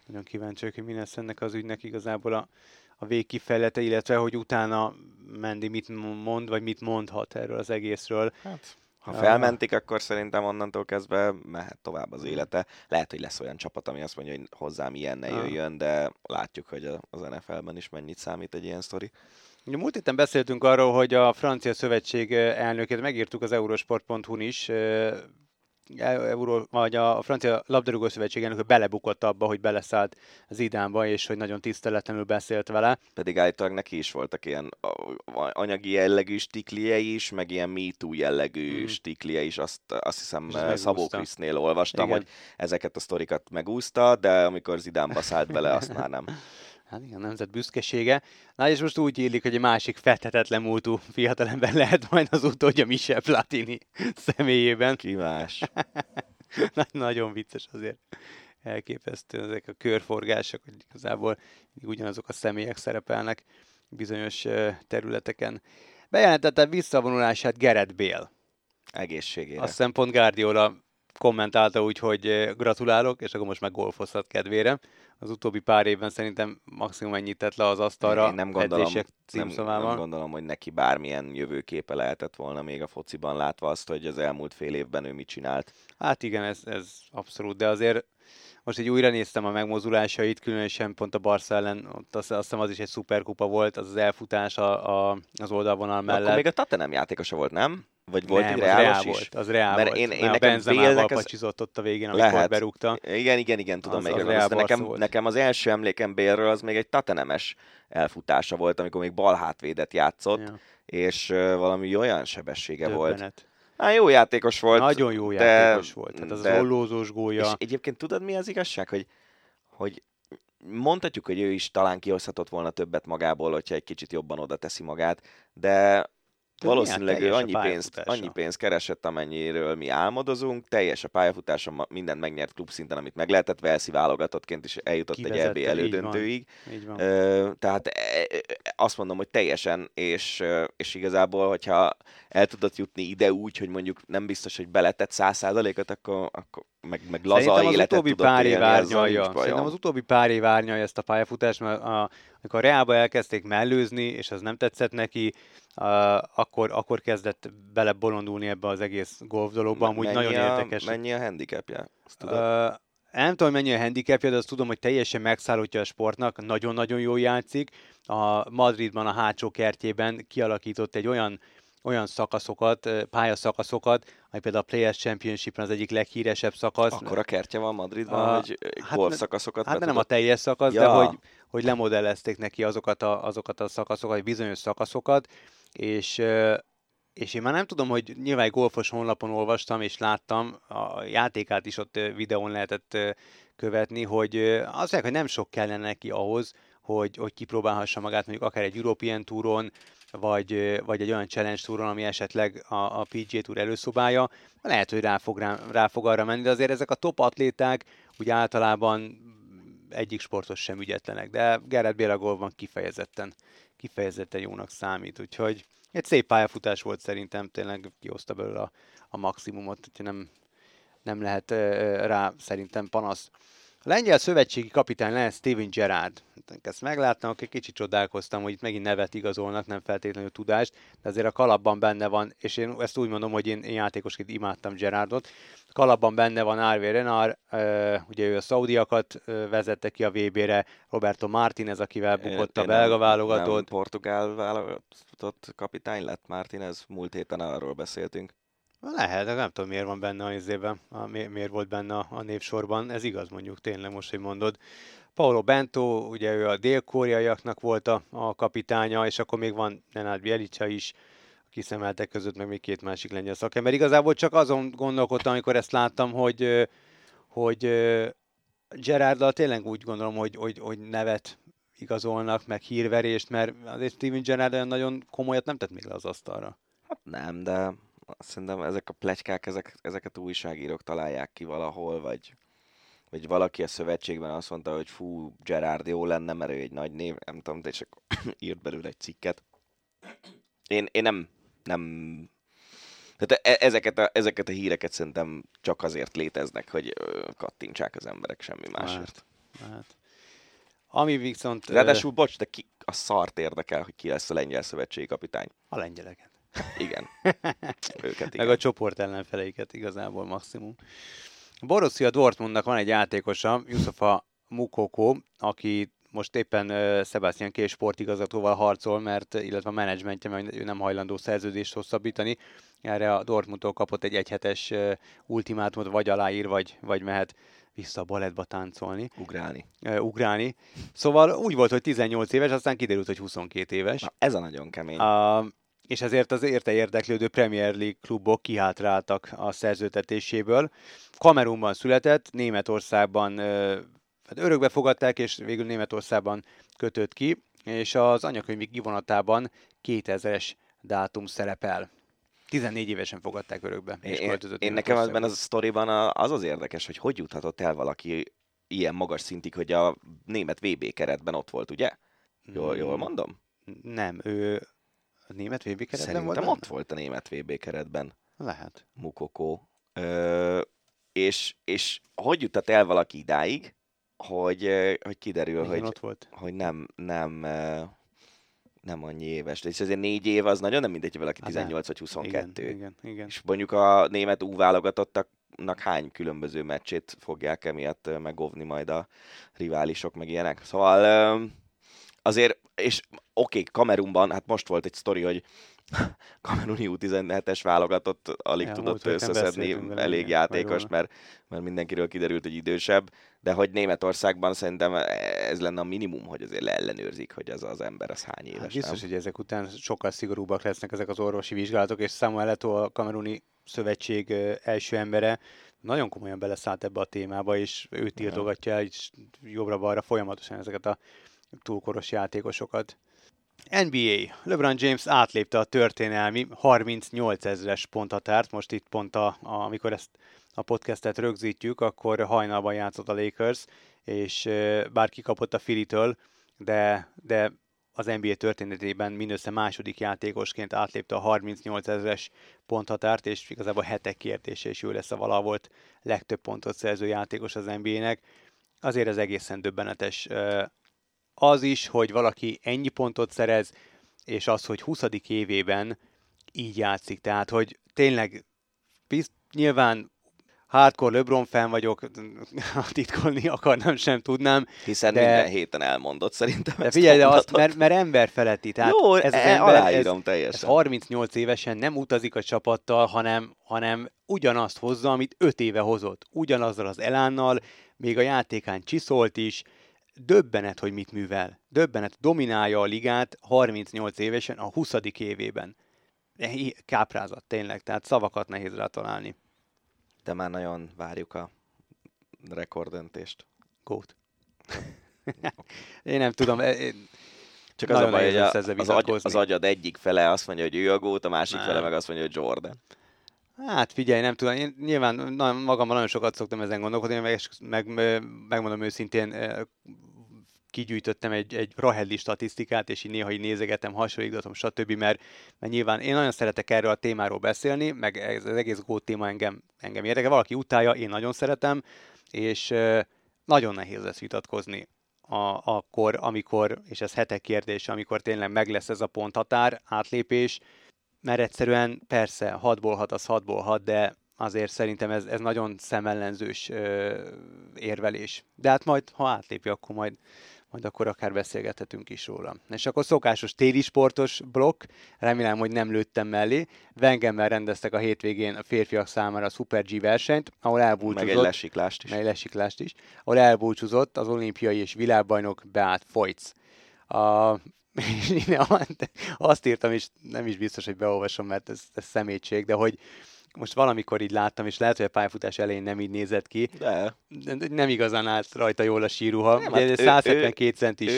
Nagyon kíváncsi, hogy mi lesz ennek az ügynek igazából a, a végkifejlete, illetve hogy utána Mendy mit mond, vagy mit mondhat erről az egészről. Hát, ha felmentik, akkor szerintem onnantól kezdve mehet tovább az élete. Lehet, hogy lesz olyan csapat, ami azt mondja, hogy hozzám ilyen ne jöjjön, de látjuk, hogy az en ef el-ben is mennyit számít egy ilyen sztori. Múlt héten beszéltünk arról, hogy a Francia Szövetség elnökét megírtuk az eurosport pont hu-n is, Euró, vagy a Francia Labdarúgó Szövetség elnöke belebukott abba, hogy beleszállt Zidánba, és hogy nagyon tiszteletlenül beszélt vele. Pedig állítólag neki is voltak ilyen anyagi jellegű stikliei is, meg ilyen MeToo jellegű hmm. stikliei is, azt, azt hiszem Szabó Krisznél olvastam, igen. hogy ezeket a sztorikat megúszta, de amikor Zidánba szállt bele, azt már nem. Hát igen, nemzet büszkesége. Na és most úgy illik, hogy egy másik fethetetlen múltú fiatalember lehet majd az utódja Michel Platini személyében. Ki más? Nagyon vicces azért. Elképesztő ezek a körforgások, hogy igazából ugyanazok a személyek szerepelnek bizonyos területeken. Bejelentette visszavonulását Gareth Bale. Egészségére. Azt hiszem pont Guardiola kommentálta úgy, hogy gratulálok, és akkor most meg golfozhat kedvére. Az utóbbi pár évben szerintem maximum ennyit tett le az asztalra. Én nem gondolom, nem, nem gondolom, hogy neki bármilyen jövőképe lehetett volna még a fociban, látva azt, hogy az elmúlt fél évben ő mit csinált. Hát igen, ez, ez abszolút, de azért most így újra néztem a megmozdulásait, különösen pont a Barca ellen, ott azt hiszem az is egy szuperkupa volt, az az elfutás a, a, az oldalvonal mellett. Akkor még a Tottenham játékosa volt, nem? Vagy volt nem, egy reálos is? Volt, az reál mert volt. Én, én nekem Benzemával pacsizott ott a végén, amikor berúgta. Igen, igen, igen, tudom az, melyikről. Az az nekem, nekem az első emlékem Bale-ről az még egy Tottenham-es elfutása volt, amikor még bal hátvédet játszott, ja. és uh, valami olyan sebessége Többenet. volt. Hát jó játékos volt. Nagyon jó de, játékos volt. Tehát az de, az ollózós gólya. És egyébként tudod mi az igazság? Hogy, hogy mondhatjuk, hogy ő is talán kihozhatott volna többet magából, hogyha egy kicsit jobban oda teszi magát, de... Valószínűleg ő annyi pénzt, annyi pénzt keresett, amennyiről mi álmodozunk, teljes a pályafutása, mindent megnyert klubszinten, amit meg lehetett, Velszi válogatottként is eljutott Kivezette, egy é bé elődöntőig. Így van. Így van. Tehát azt mondom, hogy teljesen, és, és igazából, hogyha el tudott jutni ide úgy, hogy mondjuk nem biztos, hogy beletett száz százalékot, akkor, akkor meg, meg laza életet tudott élni. Azzal, Szerintem az utóbbi pár év árnyalja ezt a pályafutást, mert a, amikor a Reálba elkezdték mellőzni, és az nem tetszett neki, Uh, akkor, akkor kezdett belebolondulni ebbe az egész golf dologba, amúgy mennyi nagyon a, érdekes. Mennyi a handicapja? Uh, nem tudom, hogy mennyi a handicapja, de azt tudom, hogy teljesen megszállottja a sportnak, nagyon-nagyon jól játszik. A Madridban, a hátsó kertjében kialakított egy olyan, olyan szakaszokat, pályaszakaszokat, ami például a Players Championship-en az egyik leghíresebb szakasz. Akkor a kertje van Madridban, uh, hogy golf szakaszokat? Hát, hát nem a teljes szakasz, ja. de hogy, hogy lemodellezték neki azokat a, azokat a szakaszokat, vagy bizonyos szakaszokat, És, és én már nem tudom, hogy nyilván golfos honlapon olvastam és láttam, a játékát is ott videón lehetett követni, hogy azt mondják, hogy nem sok kellene neki ahhoz, hogy, hogy kipróbálhassa magát mondjuk akár egy European Touron, vagy, vagy egy olyan Challenge Touron, ami esetleg a, a pé gé á Tour előszobája. Lehet, hogy rá fog, rá, rá fog arra menni, de azért ezek a top atléták úgy általában egyik sportos sem ügyetlenek, de Gareth Bale a golfban kifejezetten. kifejezetten jónak számít, úgyhogy egy szép pályafutás volt szerintem, tényleg kihozta belőle a, a maximumot, úgyhogy nem, nem lehet uh, rá szerintem panasz. A lengyel szövetségi kapitány lesz Steven Gerrard. Ezt megláttam, akkor kicsit csodálkoztam, hogy itt megint nevet igazolnak, nem feltétlenül tudást, de azért a kalapban benne van, és én ezt úgy mondom, hogy én, én játékosként imádtam Gerrardot. A kalapban benne van Hervé Renard, uh, ugye ő a szaudiakat uh, vezette ki a vé bére, Roberto Martinez, akivel bukott én, a belga válogatott. Nem portugál válogatott kapitány lett Martinez, múlt héten arról beszéltünk. Lehet, de nem tudom, miért van benne az évben, miért volt benne a névsorban. Ez igaz mondjuk, tényleg most, hogy mondod. Paolo Bento, ugye ő a dél-koreaiaknak volt a, a kapitánya, és akkor még van Nenad Bjelica is, aki szemeltek között, meg még két másik lengyel szakember. Igazából csak azon gondolkodtam, amikor ezt láttam, hogy, hogy Gerarddal tényleg úgy gondolom, hogy, hogy, hogy nevet igazolnak, meg hírverést, mert azért Steven Gerrard olyan nagyon komolyat nem tett még le az asztalra. Hát nem, de... Szerintem ezek a pletykák, ezek, ezeket újságírók találják ki valahol, vagy, vagy valaki a szövetségben azt mondta, hogy fú, Gerrard jó lenne, mert ő egy nagy név, nem tudom, de csak írt belőle egy cikket. Én, én nem, nem... Tehát e- ezeket, a, ezeket a híreket szerintem csak azért léteznek, hogy kattintsák az emberek, semmi másért. Hát, hát. Ami viszont... Ráadásul, bocs, de ki a szart érdekel, hogy ki lesz a lengyel szövetségi kapitány? A lengyeleket. Igen. Őket, igen. Meg a csoport ellenfeleiket igazából maximum. Borussia Dortmundnak van egy játékosa, Yusufa Mukoko, aki most éppen uh, Sebastian Kehl sportigazgatóval harcol, mert illetve a menedzsmentje, mert ő nem hajlandó szerződést hosszabbítani. Erre a Dortmundtól kapott egy egyhetes uh, ultimátumot, vagy aláír, vagy, vagy mehet vissza a balettba táncolni. Ugrálni. Uh, ugrálni. Szóval úgy volt, hogy tizennyolc éves, aztán kiderült, hogy huszonkét éves. Na, ez a nagyon kemény. Uh, és ezért az érte érdeklődő Premier League klubok kihátráltak a szerződtetéséből. Kamerunban született, Németországban hát örökbe fogadták, és végül Németországban kötött ki, és az anyakönyvi kivonatában kétezres dátum szerepel. tizennégy évesen fogadták örökbe. És én, én nekem ebben az a sztoriban az az érdekes, hogy hogy juthatott el valaki ilyen magas szintig, hogy a német vé bé keretben ott volt, ugye? Jól, jól mondom? Nem, ő a német vé bé keretben Szerintem volt? Szerintem ott volt a német vé bé keretben. Lehet. Mukoko. Ö, és, és hogy jutott el valaki idáig, hogy, hogy kiderül, hogy, hogy nem, nem, nem annyi éves. És azért négy év az nagyon nem mindegy, hogy valaki tizennyolc vagy huszonkettő. Igen, igen, igen. És mondjuk a német U-válogatottaknak hány különböző meccsét fogják emiatt megóvni majd a riválisok, meg ilyenek. Szóval azért, és oké, okay, Kamerunban, hát most volt egy sztori, hogy kameruni U tizenhetes válogatott, alig ja, tudott összeszedni elég játékost, mert, mert mindenkiről kiderült, hogy idősebb, de hogy Németországban szerintem ez lenne a minimum, hogy azért leellenőrzik, hogy az az ember az hány éves. Hát biztos, nem? Hogy ezek után sokkal szigorúbbak lesznek ezek az orvosi vizsgálatok, és Samuel Eto'o, a kameruni szövetség első embere, nagyon komolyan beleszállt ebbe a témába, és ő tiltogatja, és jobbra-balra folyamatosan ezeket a túlkoros játékosokat. en bé á. LeBron James átlépte a történelmi harmincnyolcezres ponthatárt. Most itt pont, a, a, amikor ezt a podcastet rögzítjük, akkor hajnalban játszott a Lakers, és e, bár kikapott a Philly-től, de, de az en bé á történetében mindössze második játékosként átlépte a harmincnyolcezres ponthatárt, és igazából hetekért, és ő lesz a valaha volt legtöbb pontot szerző játékos az en bé á-nek. Azért ez egészen döbbenetes. E, Az is, hogy valaki ennyi pontot szerez, és az, hogy huszadik évében így játszik. Tehát, hogy tényleg bizt, nyilván hardcore LeBron fan vagyok, titkolni akarnám, sem tudnám. Hiszen de, minden héten elmondott szerintem. De figyelj, de azt, mert, mert ember feletti. Tehát jó, ez az e, ember, aláírom ez, teljesen. Ez harmincnyolc évesen nem utazik a csapattal, hanem, hanem ugyanazt hozza, amit öt éve hozott. Ugyanazzal az elánnal, még a játékán csiszolt is. Döbbenet, hogy mit művel. Döbbenet, dominálja a ligát harmincnyolc évesen, a huszadik évében. Káprázat, tényleg, tehát szavakat nehéz rá találni. De már nagyon várjuk a rekorddöntést. Gót. Én nem tudom, én... Csak az a baj, hogy a, az, agy, az agyad egyik fele azt mondja, hogy ő a gót, a másik nem. fele meg azt mondja, hogy Jordan. Hát figyelj, nem tudom, én nyilván na, magamban nagyon sokat szoktam ezen gondolkodni, meg, meg, megmondom őszintén, kigyűjtöttem egy, egy Raheli statisztikát, és így néha így nézegetem, hasonlítom, stb., mert, mert nyilván én nagyon szeretek erről a témáról beszélni, meg ez az egész gót téma engem, engem érdekel, valaki utálja, én nagyon szeretem, és nagyon nehéz lesz vitatkozni a, akkor, amikor, és ez hetek kérdése, amikor tényleg meg lesz ez a ponthatár, átlépés, mert egyszerűen persze, hatból hat az hatból hat, de azért szerintem ez, ez nagyon szemellenzős ö, érvelés. De hát majd, ha átlépi, akkor majd, majd akkor akár beszélgethetünk is róla. És akkor szokásos téli sportos blokk, remélem, hogy nem lőttem mellé. Wengenben rendeztek a hétvégén a férfiak számára a Super G versenyt, ahol elbúcsúzott. Meg egy lesiklást is. Meg egy lesiklást is. Ahol elbúcsúzott az olimpiai és világbajnok Beat Feutz. A... és azt írtam, és nem is biztos, hogy beolvasom, mert ez, ez szemétség, de hogy most valamikor így láttam, és lehet, hogy a pályafutás elején nem így nézett ki, de nem igazán állt rajta jól a síruha. Nem, ugye hát ez száz hetvenkét ő, centis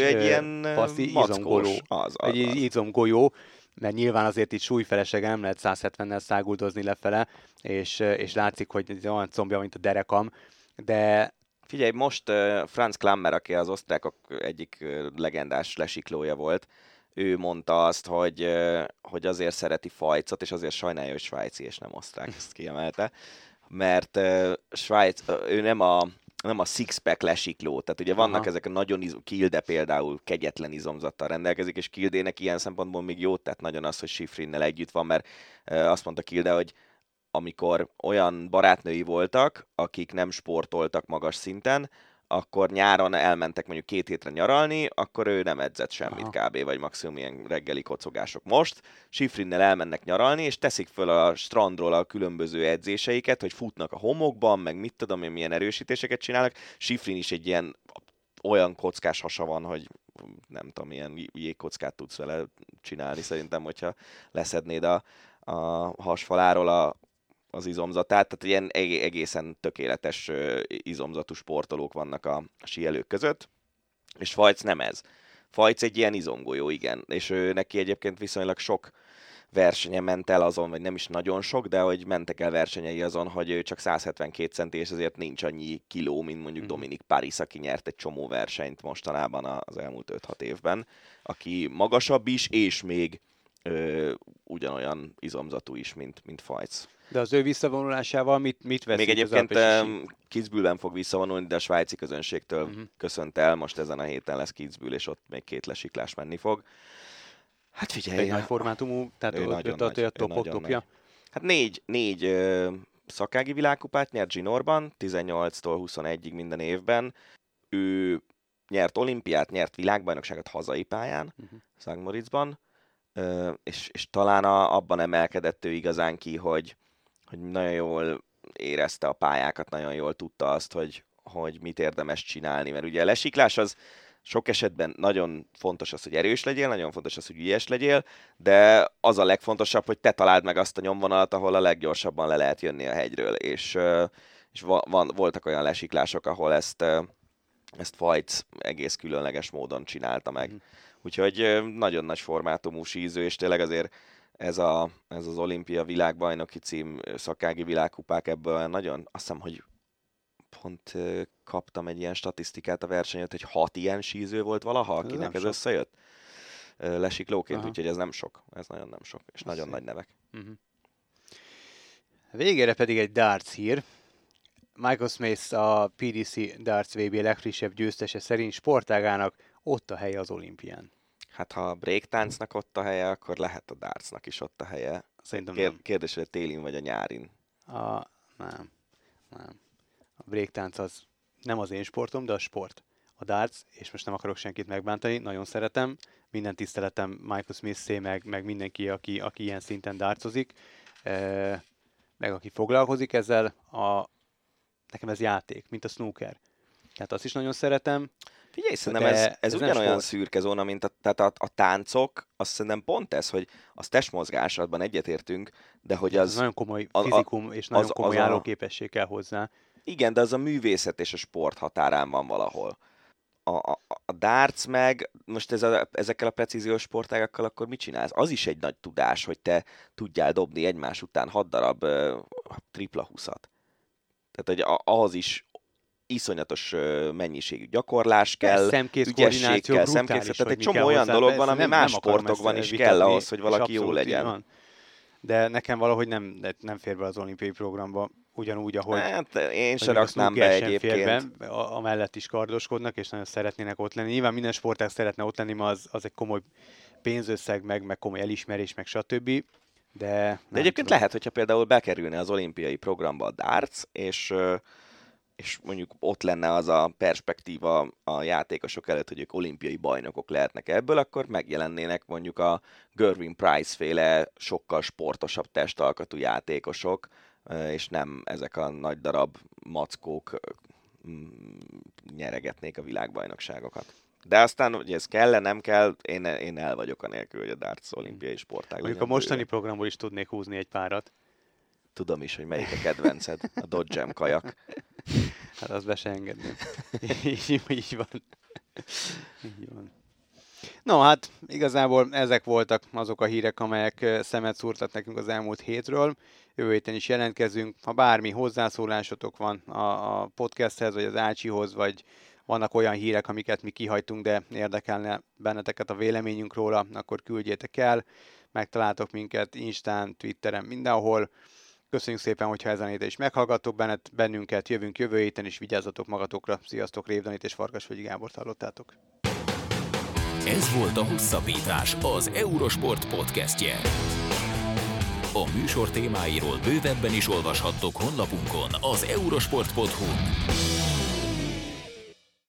passzi izomgolyó. Egy izomgolyó, mert nyilván azért itt súlyfelesége nem lehet száz hetvennel száguldozni lefele, és, és látszik, hogy ez olyan combja, mint a derekam, de... Figyelj, most uh, Franz Klammer, aki az osztrákok egyik uh, legendás lesiklója volt, ő mondta azt, hogy, uh, hogy azért szereti Feutzt, és azért sajnálja, hogy svájci és nem osztrák, ezt kiemelte, mert uh, Svájc, uh, ő nem a, nem a six-pack lesikló, tehát ugye vannak Aha. ezek a nagyon izom, Kilde például kegyetlen izomzattal rendelkezik, és Kildének ilyen szempontból még jót tett nagyon az, hogy Schifrinnel együtt van, mert uh, azt mondta Kilde, hogy amikor olyan barátnői voltak, akik nem sportoltak magas szinten, akkor nyáron elmentek mondjuk két hétre nyaralni, akkor ő nem edzett semmit Aha. kb. Vagy maximum ilyen reggeli kocogások. Most Schifrinnel elmennek nyaralni, és teszik föl a strandról a különböző edzéseiket, hogy futnak a homokban, meg mit tudom én, milyen erősítéseket csinálnak. Schifrin is egy ilyen olyan kockás hasa van, hogy nem tudom, ilyen jégkockát tudsz vele csinálni szerintem, hogyha leszednéd a a hasfaláról a, az izomzatát, tehát ilyen egészen tökéletes izomzatú sportolók vannak a síelők között, és Fajc nem ez. Fajc egy ilyen izomgolyó, igen, és ő, neki egyébként viszonylag sok versenye ment el azon, vagy nem is nagyon sok, de hogy mentek el versenyei azon, hogy ő csak száz hetvenkét centi, és azért nincs annyi kiló, mint mondjuk mm. Dominic Paris, aki nyert egy csomó versenyt mostanában az elmúlt öt-hat évben, aki magasabb is, és még Ö, ugyanolyan izomzatú is, mint, mint Fajc. De az ő visszavonulásával mit, mit veszünk? Még egyébként Kitzbühelben fog visszavonulni, de a svájci közönségtől uh-huh. köszönt el, most ezen a héten lesz Kitzbühel, és ott még két lesiklás menni fog. Hát figyelj! Egy nagy formátumú, tehát ő nagyon nagy, a topok topja. Hát négy, négy ö, szakági világkupát nyert zsinórban, tizennyolctól huszonegyig minden évben. Ő nyert olimpiát, nyert világbajnokságot hazai pályán, uh-huh. Sankt Moritzban. Uh, és, és talán a, abban emelkedett ő igazán ki, hogy, hogy nagyon jól érezte a pályákat, nagyon jól tudta azt, hogy, hogy mit érdemes csinálni. Mert ugye a lesiklás az sok esetben nagyon fontos az, hogy erős legyél, nagyon fontos az, hogy ügyes legyél, de az a legfontosabb, hogy te találd meg azt a nyomvonalat, ahol a leggyorsabban le lehet jönni a hegyről. És, uh, és van, voltak olyan lesiklások, ahol ezt, uh, ezt Fajc egész különleges módon csinálta meg. Mm. Úgyhogy nagyon nagy formátumú síző, és tényleg azért ez, a, ez az olimpia világbajnoki cím, szakági világkupák ebből nagyon, azt hiszem, hogy pont kaptam egy ilyen statisztikát a versenyet, hogy hat ilyen síző volt valaha, akinek ez, ez összejött lesiklóként, aha. Úgyhogy ez nem sok, ez nagyon nem sok, és ez nagyon szép. Nagy nevek. Uh-huh. Végére pedig egy darts hír. Michael Smith, a pé dé cé Darts vé bé legfrissebb győztese szerint sportágának ott a helye az olimpián. Hát ha a breaktáncnak ott a helye, akkor lehet a dartsnak is ott a helye. Szerintem Kér- Kérdés, hogy a télin vagy a nyárin. A, nem, nem. A breaktánc az nem az én sportom, de a sport. A darts, és most nem akarok senkit megbántani, nagyon szeretem. Minden tiszteletem Michael Smith-szé, meg, meg mindenki, aki, aki ilyen szinten dartsozik, e- meg aki foglalkozik ezzel. A- Nekem ez játék, mint a snooker. Tehát azt is nagyon szeretem. Figyelj, szerintem ez, ez, ez ugyanolyan szürke zóna, mint a, tehát a, a táncok, azt szerintem pont ez, hogy az testmozgásban egyetértünk, de hogy az... Ez nagyon komoly fizikum, a, a, és nagyon az, komoly állóképesség kell hozzá. Igen, de az a művészet és a sport határán van valahol. A, a, a darts meg, most ez a, ezekkel a precíziós sportágakkal akkor mit csinálsz? Az is egy nagy tudás, hogy te tudjál dobni egymás után hat darab uh, tripla húszat. Tehát, hogy a, ahhoz is iszonyatos mennyiségű gyakorlás kell, ügyesség kell, szemkészet, tehát egy csomó olyan dolog van, ami nem, más nem sportokban is vitatni, kell ahhoz, hogy valaki jó legyen. Van. De nekem valahogy nem, nem fér be az olimpiai programba, ugyanúgy, ahogy... Hát, én se raknám be egyébként. Be, a, amellett is kardoskodnak, és nagyon szeretnének ott lenni. Nyilván minden sportág szeretne ott lenni, mert az, az egy komoly pénzösszeg, meg, meg komoly elismerés, meg stb., De, de egyébként tudom. Lehet, hogyha például bekerülne az olimpiai programba a darts, és, és mondjuk ott lenne az a perspektíva a játékosok előtt, hogy ők olimpiai bajnokok lehetnek ebből, akkor megjelennének mondjuk a Gervin Price-féle sokkal sportosabb testalkatú játékosok, és nem ezek a nagy darab mackók nyeregetnék a világbajnokságokat. De aztán, hogy ez kell, nem kell, én, én el vagyok anélkül, hogy a darts olimpiai sportág. Mondjuk a mostani bőle. Programból is tudnék húzni egy párat. Tudom is, hogy melyik a kedvenced, a Dodge Jam kajak. Hát azt be se engedném. így, így van. Így van. No, hát igazából ezek voltak azok a hírek, amelyek szemet szúrtak nekünk az elmúlt hétről. Jövő héten is jelentkezünk. Ha bármi hozzászólásotok van a, a podcasthez, vagy az Ácsihoz, vagy vannak olyan hírek, amiket mi kihagytunk, de érdekelne benneteket a véleményünk róla, akkor küldjétek el. Megtaláltok minket Instán, Twitteren, mindenhol. Köszönjük szépen, hogyha ezen héten is meghallgattok bennünket. Jövünk jövő héten, és vigyázzatok magatokra. Sziasztok, Rév Danit és Farkasvölgyi Gábort hallottátok. Ez volt a Hosszabbítás, az Eurosport podcastje. A műsor témáiról bővebben is olvashattok honlapunkon az eurosport pont hu.